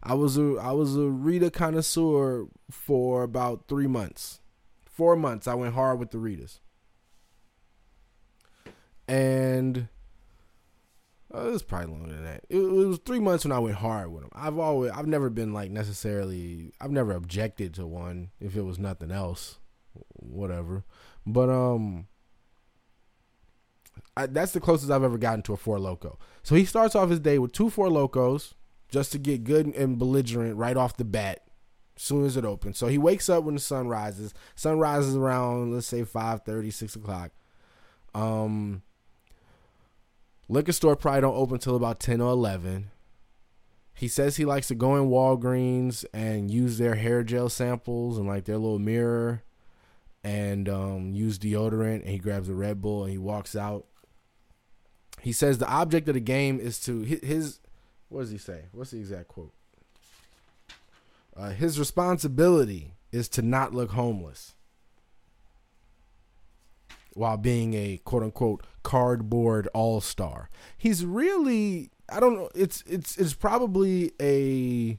I was a, I was a Rita connoisseur for about three months, four months. I went hard with the Ritas. And Uh, it was probably longer than that. It, it was three months when I went hard with them. I've always, I've never been like necessarily, I've never objected to one if it was nothing else, whatever. But um, I, that's the closest I've ever gotten to a Four Loko. So he starts off his day with two Four Lokos just to get good and belligerent right off the bat as soon as it opens. So he wakes up when the sun rises. Sun rises around, let's say five thirty, six o'clock. Um... Liquor store probably don't open till about ten or eleven. He says he likes to go in Walgreens and use their hair gel samples and like their little mirror and um, use deodorant. And he grabs a Red Bull and he walks out. He says the object of the game is to his. What does he say? What's the exact quote? Uh, his responsibility is to not look homeless while being a quote-unquote cardboard all-star. He's really, I don't know, it's it's it's probably a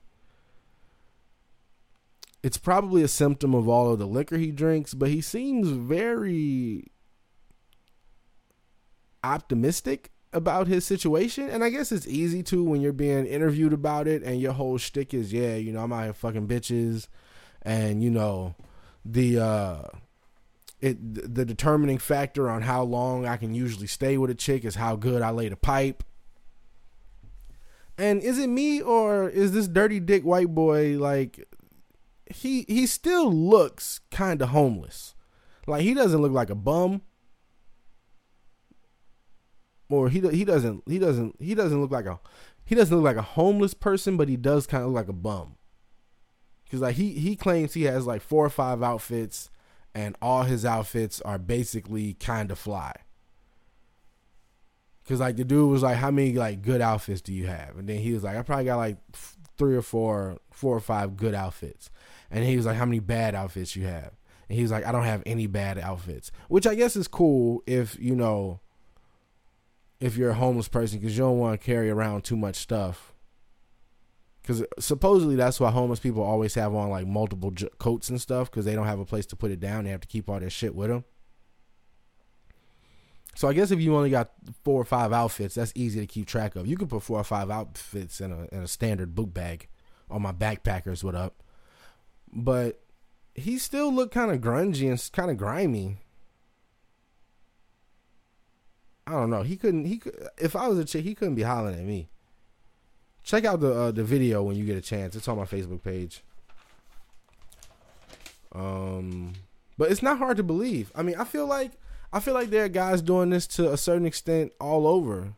it's probably a symptom of all of the liquor he drinks, but he seems very optimistic about his situation. And I guess it's easy to when you're being interviewed about it and your whole shtick is, yeah, you know, I'm out here fucking bitches, and you know, the uh It, the determining factor on how long I can usually stay with a chick is how good I lay the pipe. And is it me or is this dirty dick white boy, like, he he still looks kind of homeless. Like, he doesn't look like a bum. Or he he doesn't he doesn't he doesn't look like a he doesn't look like a homeless person, but he does kind of look like a bum. Cuz like he he claims he has like four or five outfits. And all his outfits are basically kind of fly. Because, like, the dude was like, how many, like, good outfits do you have? And then he was like, I probably got, like, f- three or four, four or five good outfits. And he was like, how many bad outfits you have? And he was like, I don't have any bad outfits. Which I guess is cool if, you know, if you're a homeless person. Because you don't want to carry around too much stuff. Because supposedly that's why homeless people always have on like multiple j- coats and stuff, because they don't have a place to put it down. They have to keep all their shit with them. So I guess if you only got four or five outfits, that's easy to keep track of. You could put four or five outfits in a in a standard book bag on my backpackers. What up? But he still looked kind of grungy and kind of grimy. I don't know. He couldn't. He could, if I was a chick, he couldn't be hollering at me. Check out the uh, the video when you get a chance. It's on my Facebook page. Um, but it's not hard to believe. I mean, I feel like I feel like there are guys doing this to a certain extent all over.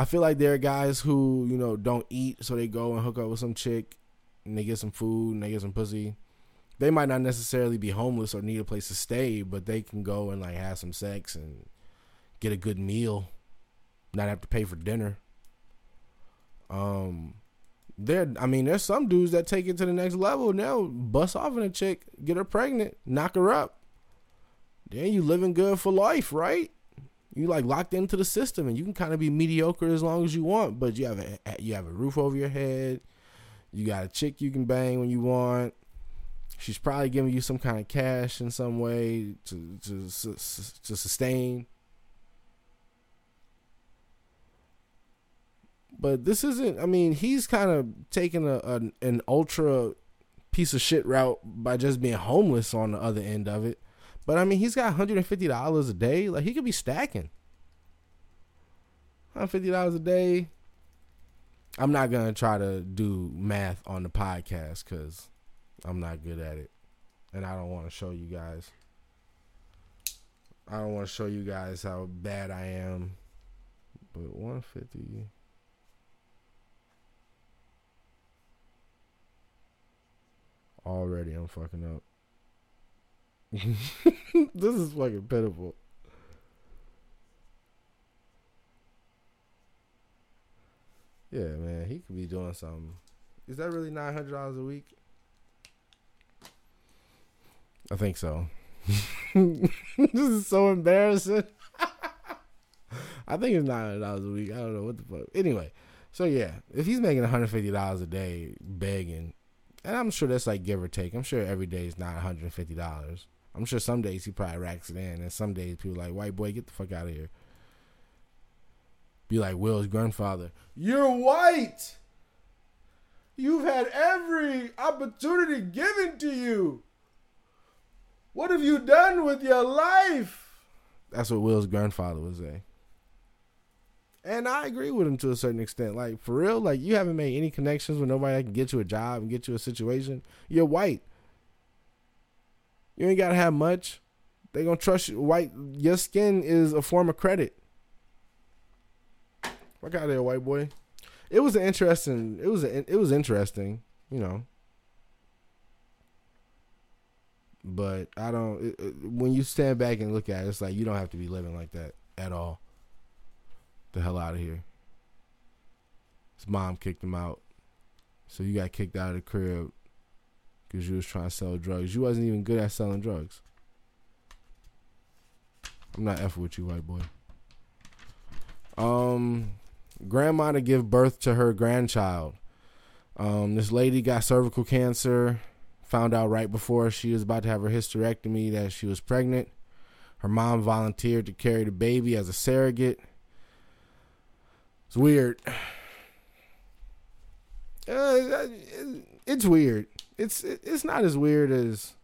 I feel like there are guys who, you know, don't eat, so they go and hook up with some chick, and they get some food and they get some pussy. They might not necessarily be homeless or need a place to stay, but they can go and like have some sex and get a good meal, not have to pay for dinner. Um, there. I mean, there's some dudes that take it to the next level. Now, bust off in a chick, get her pregnant, knock her up. Then you living good for life, right? You like locked into the system, and you can kind of be mediocre as long as you want. But you have a you have a roof over your head. You got a chick you can bang when you want. She's probably giving you some kind of cash in some way to to to sustain. But this isn't, I mean, he's kind of taking a, a an ultra piece of shit route by just being homeless on the other end of it. But, I mean, he's got one hundred fifty dollars a day. Like, he could be stacking. one hundred fifty dollars a day. I'm not going to try to do math on the podcast because I'm not good at it. And I don't want to show you guys. I don't want to show you guys how bad I am. But one hundred fifty... Already I'm fucking up. This is fucking pitiful. Yeah, man, he could be doing something. Is that really nine hundred dollars a week? I think so. This is so embarrassing. I think it's nine hundred dollars a week. I don't know what the fuck. Anyway, so yeah, if he's making one hundred fifty dollars a day begging, and I'm sure that's like give or take. I'm sure every day is not one hundred fifty dollars. I'm sure some days he probably racks it in. And some days people are like, white boy, get the fuck out of here. Be like Will's grandfather. You're white. You've had every opportunity given to you. What have you done with your life? That's what Will's grandfather would say. And I agree with him to a certain extent. Like, for real, like, you haven't made any connections with nobody that can get you a job and get you a situation. You're white. You ain't got to have much. They going to trust you. White, your skin is a form of credit. Fuck out of there, white boy. it was an interesting. It was a, it was interesting, you know. But I don't. It, it, when you stand back and look at it, it's like you don't have to be living like that at all. The hell out of here. His mom kicked him out, so you got kicked out of the crib because you was trying to sell drugs. You wasn't even good at selling drugs. I'm not effing with you, white boy. Um, grandma to give birth to her grandchild. Um, this lady got cervical cancer. Found out right before she was about to have her hysterectomy that she was pregnant. Her mom volunteered to carry the baby as a surrogate. It's weird. Uh, it's weird. It's it's not as weird as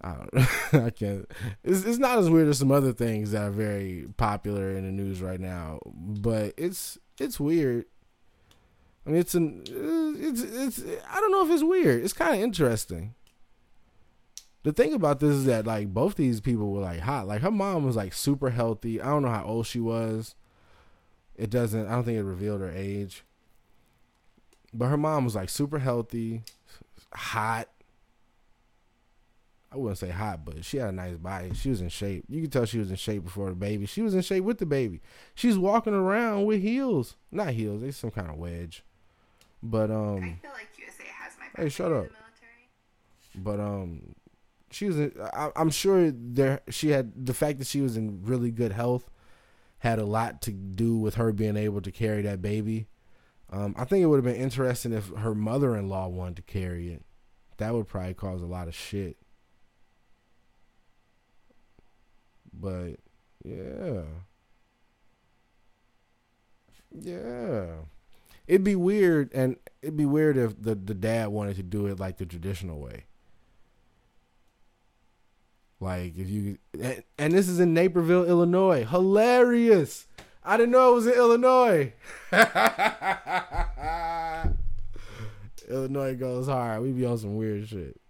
I don't know. I can't. It's it's not as weird as some other things that are very popular in the news right now. But it's it's weird. I mean, it's an it's it's. I don't know if it's weird. It's kind of interesting. The thing about this is that like both these people were like hot. Like her mom was like super healthy. I don't know how old she was. It doesn't. I don't think it revealed her age. But her mom was like super healthy, hot. I wouldn't say hot, but she had a nice body. She was in shape. You could tell she was in shape before the baby. She was in shape with the baby. She's walking around with heels. Not heels. They some kind of wedge. But um. I feel like U S A has my back. Hey, shut up. In the military. But um, she was. In, I, I'm sure there. She had the fact that she was in really good health. Had a lot to do with her being able to carry that baby. Um, I think it would have been interesting if her mother-in-law wanted to carry it. That would probably cause a lot of shit. But, yeah. Yeah. It'd be weird, and it'd be weird if the, the dad wanted to do it like the traditional way. Like, if you, and, and this is in Naperville, Illinois. Hilarious. I didn't know it was in Illinois. Illinois goes hard. We be on some weird shit.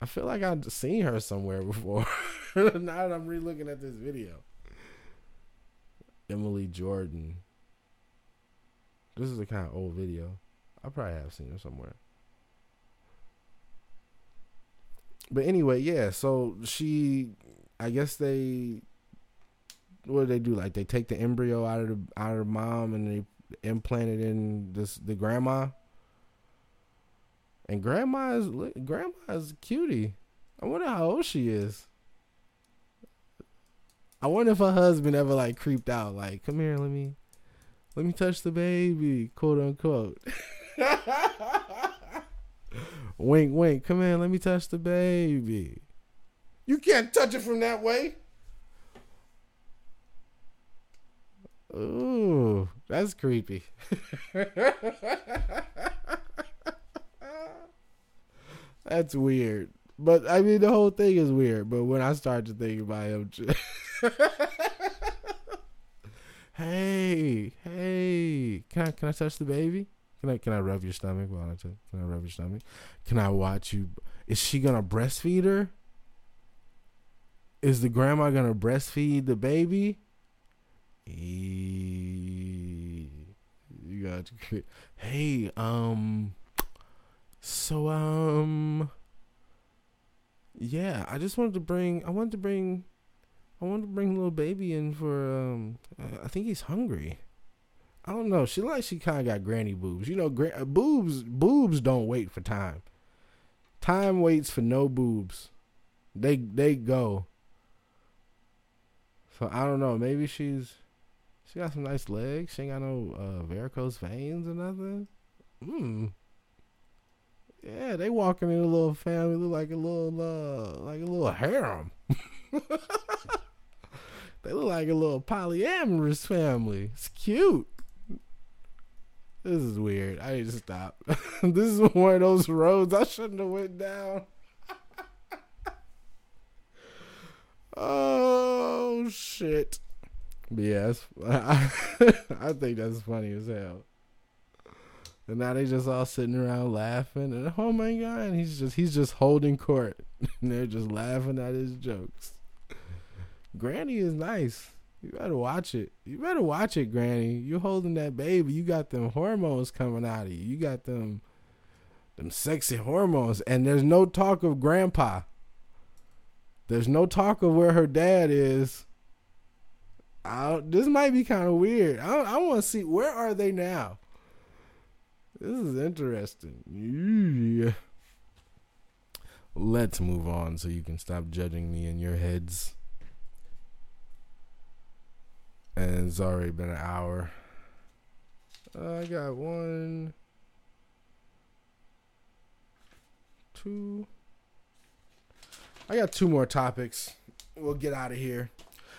I feel like I've seen her somewhere before. Now that I'm re-looking at this video. Emily Jordan. This is a kind of old video. I probably have seen her somewhere. But anyway, yeah, so she, I guess they, what do they do? Like they take the embryo out of the, out of the mom and they implant it in this, the grandma. And grandma is, grandma is a cutie. I wonder how old she is. I wonder if her husband ever like creeped out, like, come here, let me, let me touch the baby, quote unquote. Wink, wink. Come in. Let me touch the baby. You can't touch it from that way. Ooh, that's creepy. That's weird. But, I mean, the whole thing is weird. But when I start to think about him. hey, hey. Can I, can I touch the baby? Can I, can I rub your stomach? Well, I can I rub your stomach? Can I watch you? Is she going to breastfeed her? Is the grandma going to breastfeed the baby? Eee. You got to. Hey, um. So, um. Yeah, I just wanted to bring. I wanted to bring. I wanted to bring little baby in for. Um. I think he's hungry. I don't know. She like she kind of got granny boobs. You know, gra- boobs boobs don't wait for time. Time waits for no boobs. They they go. So I don't know. Maybe she's she got some nice legs. She ain't got no uh, varicose veins or nothing. Hmm. Yeah, they walking in a little family, look like a little uh, like a little harem. They look like a little polyamorous family. It's cute. This is weird. I need to stop. This is one of those roads I shouldn't have went down. Oh, shit. But yeah, that's, I, I think that's funny as hell. And now they just all sitting around laughing. And oh, my God. And he's just, he's just holding court. And they're just laughing at his jokes. Granny is nice. You better watch it. You better watch it, Granny. You're holding that baby. You got them hormones coming out of you. You got them them sexy hormones. And there's no talk of grandpa. There's no talk of where her dad is. I, this might be kind of weird. I, I want to see, where are they now? This is interesting. Yeah. Let's move on so you can stop judging me in your heads. And it's already been an hour. Uh, I got one, two. I got two more topics. We'll get out of here.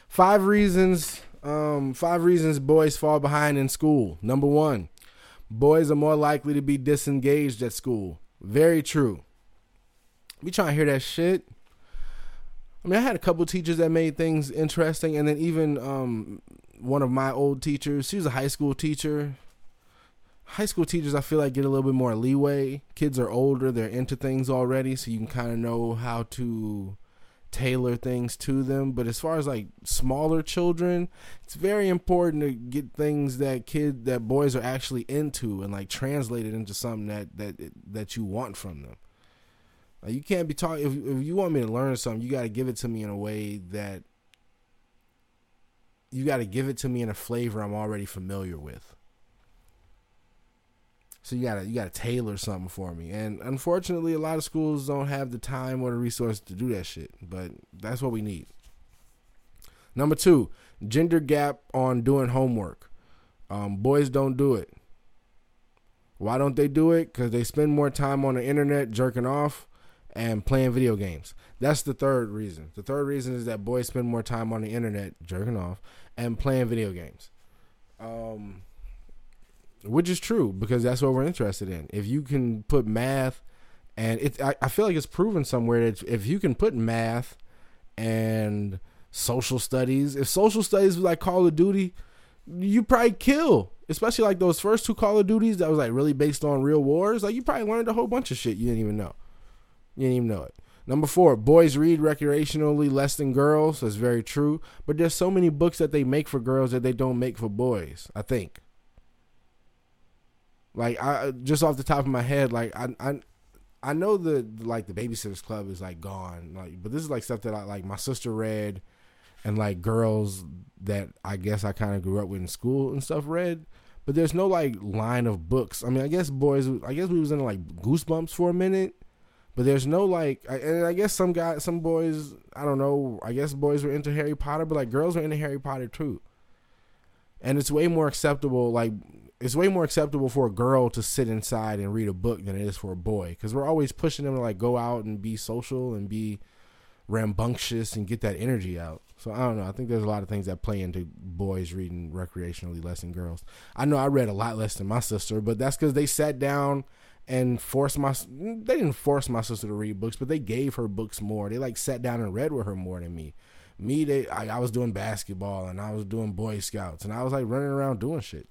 Five reasons. Um, five reasons boys fall behind in school. Number one, boys are more likely to be disengaged at school. Very true. We trying to hear that shit. I mean, I had a couple teachers that made things interesting, and then even um, one of my old teachers. She was a high school teacher. High school teachers, I feel like, get a little bit more leeway. Kids are older; they're into things already, so you can kind of know how to tailor things to them. But as far as like smaller children, it's very important to get things that kid that boys are actually into and like translate it into something that that that you want from them. You can't be talking. If, if you want me to learn something, you got to give it to me in a way that you got to give it to me in a flavor I'm already familiar with. So you gotta you gotta tailor something for me. And unfortunately, a lot of schools don't have the time or the resources to do that shit. But that's what we need. Number two, gender gap on doing homework. Um, boys don't do it. Why don't they do it? Because they spend more time on the internet jerking off and playing video games. That's the third reason. The third reason is that boys spend more time on the internet jerking off and playing video games. Um, which is true, because that's what we're interested in. If you can put math and it, I, I feel like it's proven somewhere that if you can put math and social studies, if social studies was like Call of Duty, you probably kill. Especially like those first two Call of Duties that was like really based on real wars. Like you probably learned a whole bunch of shit you didn't even know. You didn't even know it. Number four, boys read recreationally less than girls. That's very true. But there's so many books that they make for girls that they don't make for boys, I think. Like, I just off the top of my head, like, I I, I know the, like, the Babysitter's Club is, like, gone. Like, but this is, like, stuff that, I like, my sister read and, like, girls that I guess I kind of grew up with in school and stuff read. But there's no, like, line of books. I mean, I guess boys, I guess we was in, like, Goosebumps for a minute. But there's no, like, and I guess some guys, some boys, I don't know, I guess boys were into Harry Potter, but, like, girls were into Harry Potter, too. And it's way more acceptable, like, it's way more acceptable for a girl to sit inside and read a book than it is for a boy. Because we're always pushing them to, like, go out and be social and be rambunctious and get that energy out. So, I don't know. I think there's a lot of things that play into boys reading recreationally less than girls. I know I read a lot less than my sister, but that's because they sat down and forced my, they didn't force my sister to read books, but they gave her books more. They like sat down and read with her more than me. Me, they, I, I was doing basketball and I was doing Boy Scouts and I was like running around doing shit.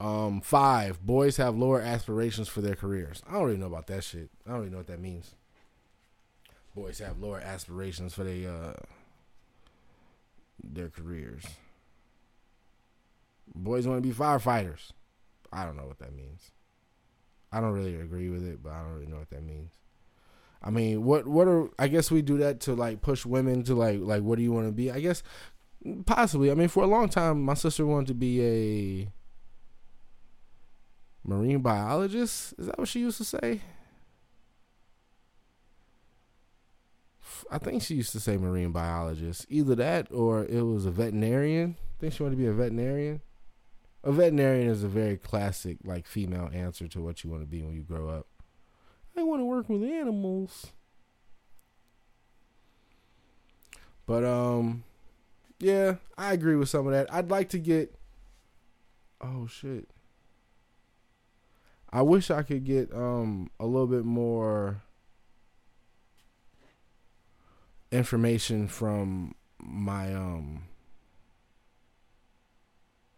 Um, five, boys have lower aspirations for their careers. I don't even know about that shit. I don't even know what that means. Boys have lower aspirations for they, uh, their careers. Boys want to be firefighters. I don't know what that means. I don't really agree with it, but I don't really know what that means. I mean, what what are, I guess we do that to like push women to like like what do you want to be? I guess possibly. I mean, for a long time, my sister wanted to be a marine biologist. Is that what she used to say? I think she used to say marine biologist. Either that or it was a veterinarian. I think she wanted to be a veterinarian. A veterinarian is a very classic, like, female answer to what you want to be when you grow up. I want to work with animals. But, um, yeah, I agree with some of that. I'd like to get, oh, shit. I wish I could get, um, a little bit more information from my, um,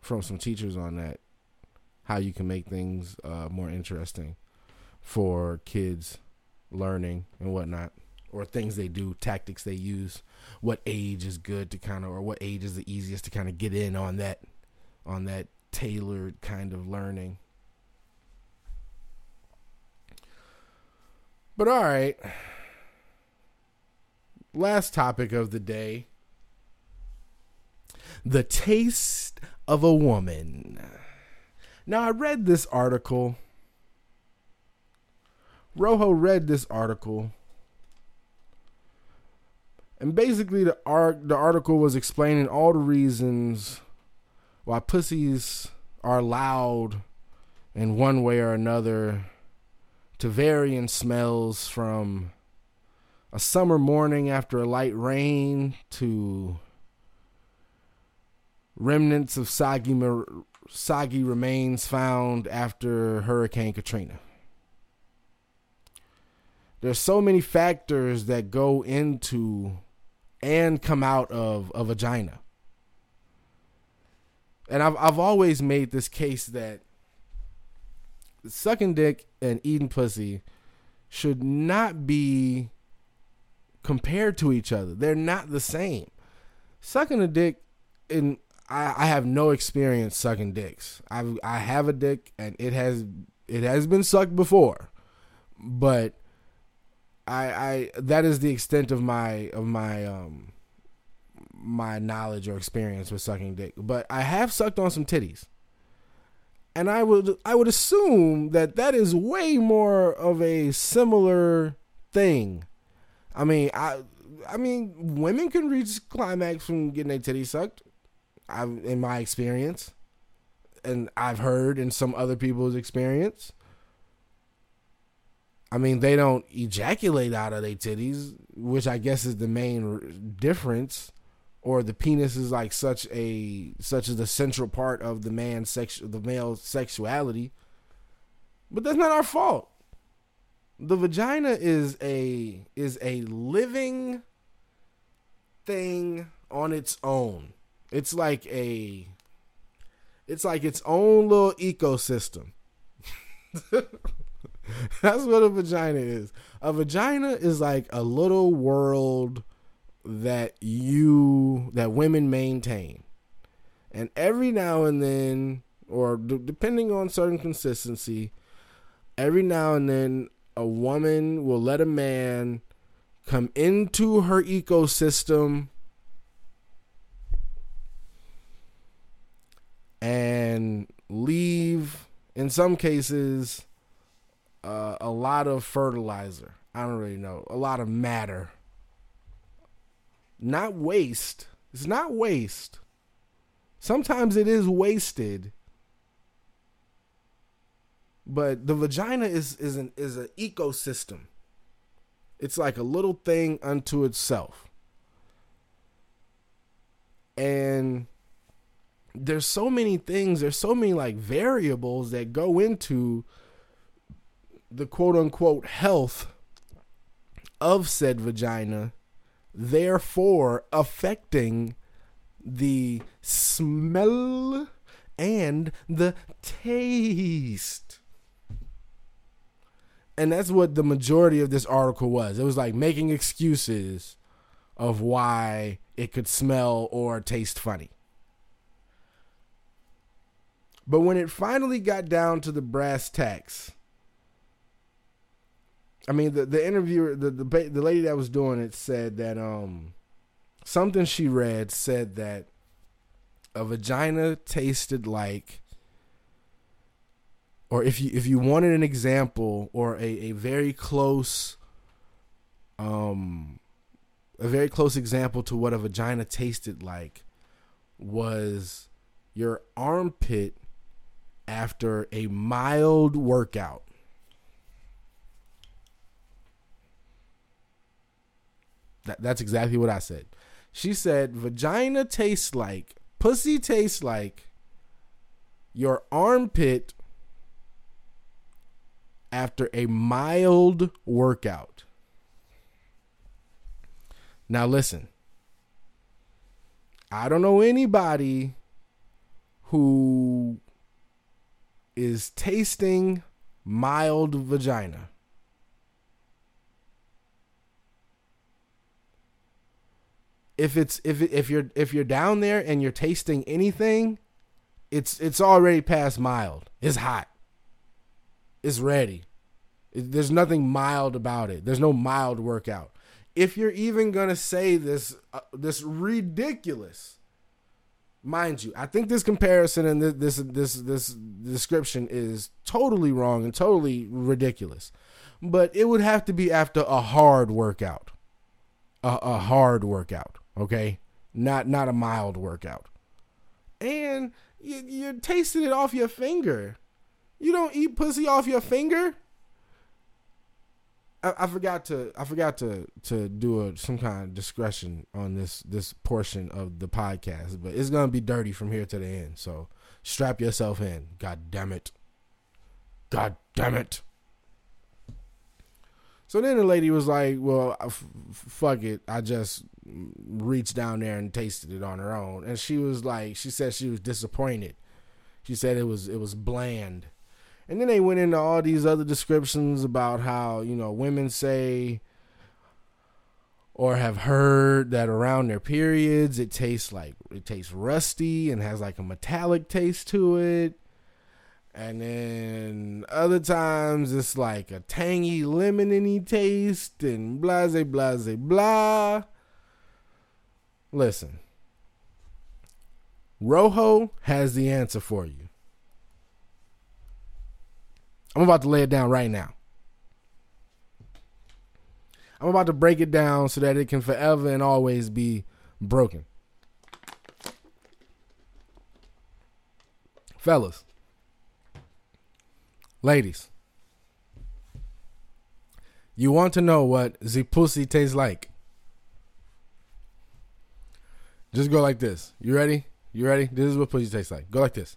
from some teachers on that, how you can make things uh, more interesting for kids learning and whatnot. or things they do, tactics they use, what age is good to kind of, or what age is the easiest to kind of get in on that, on that tailored kind of learning. But all right, last topic of the day, the taste of a woman. Now, I read this article. Rojo read this article. And basically, the art, the article was explaining all the reasons why pussies are loud in one way or another, to varying smells from a summer morning after a light rain to remnants of soggy, soggy remains found after Hurricane Katrina. There's so many factors that go into and come out of a vagina. And I've I've always made this case that sucking dick and eating pussy should not be compared to each other. They're not the same. Sucking a dick, and I, I have no experience sucking dicks. I I have a dick and it has it has been sucked before, but I, I that is the extent of my of my um my knowledge or experience with sucking dick. But I have sucked on some titties, and I would I would assume that that is way more of a similar thing. I mean, I I mean, women can reach climax from getting their titties sucked. I, in my experience, and I've heard in some other people's experience. I mean, they don't ejaculate out of their titties, which I guess is the main difference, or the penis is like such a such as the central part of the man's sex, the male sexuality. But that's not our fault. The vagina is a is a living thing on its own. It's like a it's like its own little ecosystem. That's what a vagina is. A vagina is like a little world that you that women maintain. And every now and then, or d- depending on certain consistency, every now and then a woman will let a man come into her ecosystem and leave, in some cases, uh, a lot of fertilizer. I don't really know. A lot of matter. Not waste. It's not waste. Sometimes it is wasted. But the vagina is is an is an ecosystem. It's like a little thing unto itself. And there's so many things, there's so many like variables that go into the quote unquote health of said vagina, therefore affecting the smell and the taste. And that's what the majority of this article was. It was like making excuses of why it could smell or taste funny. But when it finally got down to the brass tacks, I mean, the, the interviewer, the, the the lady that was doing it said that um, something she read said that a vagina tasted like, or if you if you wanted an example or a, a very close, um, a very close example to what a vagina tasted like was your armpit after a mild workout. That, that's exactly what I said. She said, vagina tastes like, pussy tastes like your armpit after a mild workout. Now listen, I don't know anybody who is tasting mild vagina. if it's if if you're if you're down there and you're tasting anything, it's it's already past mild. It's hot. It's ready. It, there's nothing mild about it. There's no mild workout. If you're even gonna say this, uh, this ridiculous, mind you, I think this comparison and this, this this this description is totally wrong and totally ridiculous. But it would have to be after a hard workout, a, a hard workout. Okay, not not a mild workout. And you, you're tasting it off your finger. You don't eat pussy off your finger. I, I forgot to I forgot to to do a, some kind of discretion on this this portion of the podcast, but it's gonna be dirty from here to the end. So strap yourself in. God damn it. God damn it. So then the lady was like, "Well, f- fuck it. I just reached down there and tasted it on her own." And she was like, she said she was disappointed. She said it was it was bland. And then they went into all these other descriptions about how, you know, women say or have heard that around their periods, it tastes like it tastes rusty and has like a metallic taste to it. And then other times it's like a tangy lemony taste and blah, blah, blah, blah. Listen, Rojo has the answer for you. I'm about to lay it down right now. I'm about to break it down so that it can forever and always be broken. Fellas, ladies, you want to know what the pussy tastes like? Just go like this. You ready? You ready? This is what pussy tastes like. Go like this.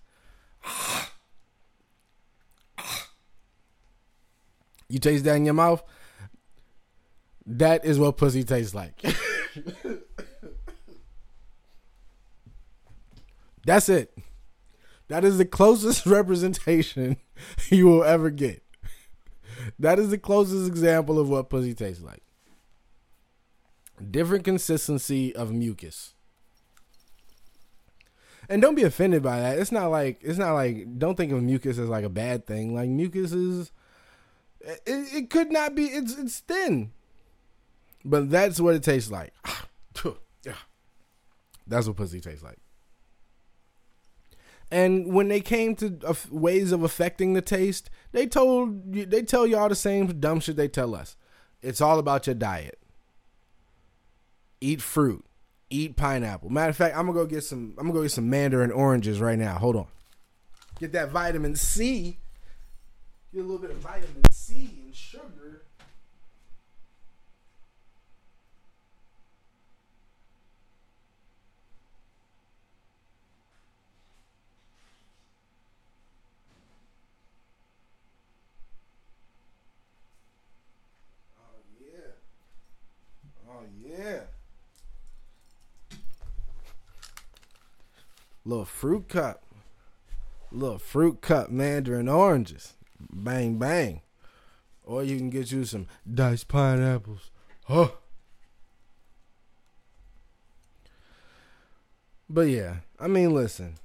You taste that in your mouth. That is what pussy tastes like. That's it. That is the closest representation you will ever get. That is the closest example of what pussy tastes like. Different consistency of mucus. And don't be offended by that. It's not like it's not like don't think of mucus as like a bad thing. Like mucus is It, it could not be. It's it's thin, but that's what it tastes like. That's what pussy tastes like. And when they came to ways of affecting the taste, they told they tell y'all the same dumb shit they tell us. It's all about your diet. Eat fruit. Eat pineapple. Matter of fact, I'm gonna go get some. I'm gonna go get some mandarin oranges right now. Hold on. Get that vitamin C. Get a little bit of vitamin C and sugar. Oh yeah. Oh yeah. Little fruit cup. Little fruit cup mandarin oranges. Bang, bang. Or you can get you some diced pineapples. Huh. But yeah, I mean, listen.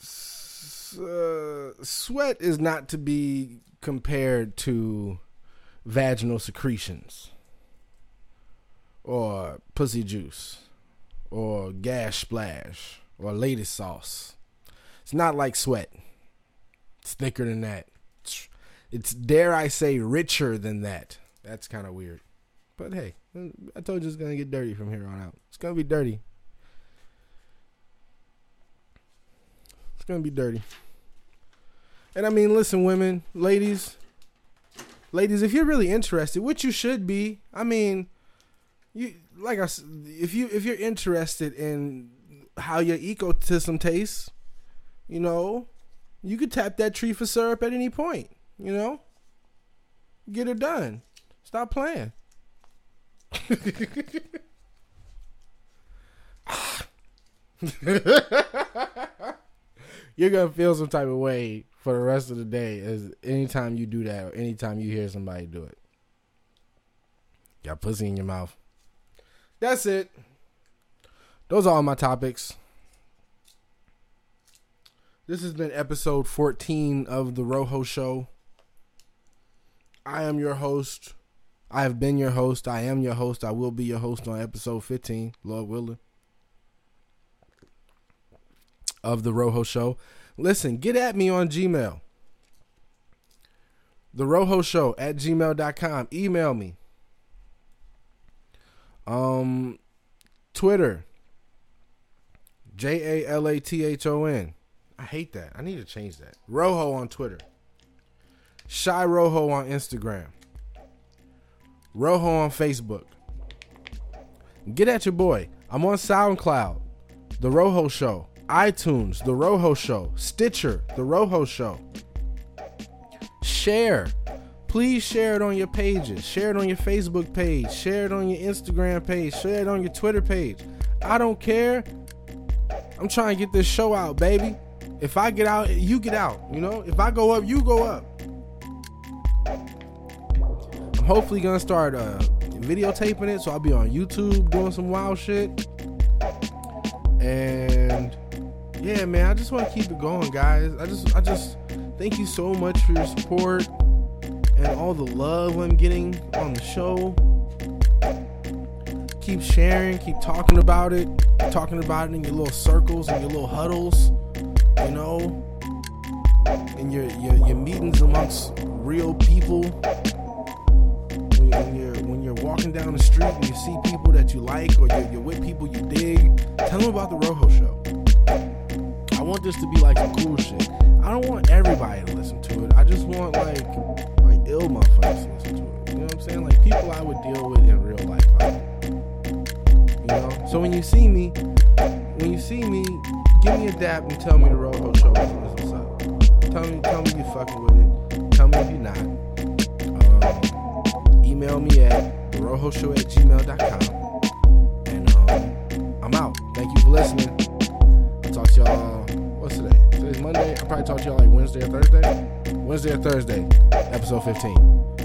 S- uh, sweat is not to be compared to vaginal secretions or pussy juice or gas splash or lady sauce. It's not like sweat. It's thicker than that. It's, dare I say, richer than that. That's kind of weird. But hey, I told you it's going to get dirty from here on out. It's going to be dirty. It's going to be dirty. And I mean, listen, women, ladies, ladies, if you're really interested, which you should be, I mean, you like I, if you if you're interested in how your ecosystem tastes, you know, you could tap that tree for syrup at any point, you know. Get her done. Stop playing. You're going to feel some type of way for the rest of the day as anytime you do that or anytime you hear somebody do it. got pussy in your mouth. That's it. Those are all my topics. This has been episode fourteen of The Rojo Show. I am your host. I have been your host. I am your host. I will be your host on episode fifteen, Lord willing, of The Rojo Show. Listen, get at me on Gmail. The Rojo Show at gmail dot com. Email me. Um, Twitter. J A L A T H O N. I hate that. I need to change that. Rojo on Twitter. Shy Rojo on Instagram. Rojo on Facebook. Get at your boy. I'm on SoundCloud, The Rojo Show. iTunes, The Rojo Show. Stitcher, The Rojo Show. Share. Please share it on your pages. Share it on your Facebook page. Share it on your Instagram page. Share it on your Twitter page. I don't care. I'm trying to get this show out, baby. If I get out, you get out. You know, if I go up, you go up. I'm hopefully gonna start uh, videotaping it, so I'll be on YouTube doing some wild shit. And yeah, man, I just want to keep it going, guys. I just, I just thank you so much for your support and all the love I'm getting on the show. Keep sharing, keep talking about it, talking about it in your little circles and your little huddles. You know, in your, your your meetings amongst real people, when you're when you're walking down the street and you see people that you like, or you're, you're with people you dig, tell them about the Rojo Show. I want this to be like some cool shit. I don't want everybody to listen to it. I just want like like ill motherfuckers to listen to it. You know what I'm saying? Like people I would deal with in real life. I, you know. So when you see me, when you see me. Give me a dap and tell me the Rojo Show is what's up. Tell me, tell me you're fucking with it. Tell me if you're not. Um, email me at therojoshow at gmail dot com. And um, I'm out. Thank you for listening. I'll talk to y'all. What's today? Today's Monday. I'll probably talk to y'all like Wednesday or Thursday. Wednesday or Thursday. Episode fifteen.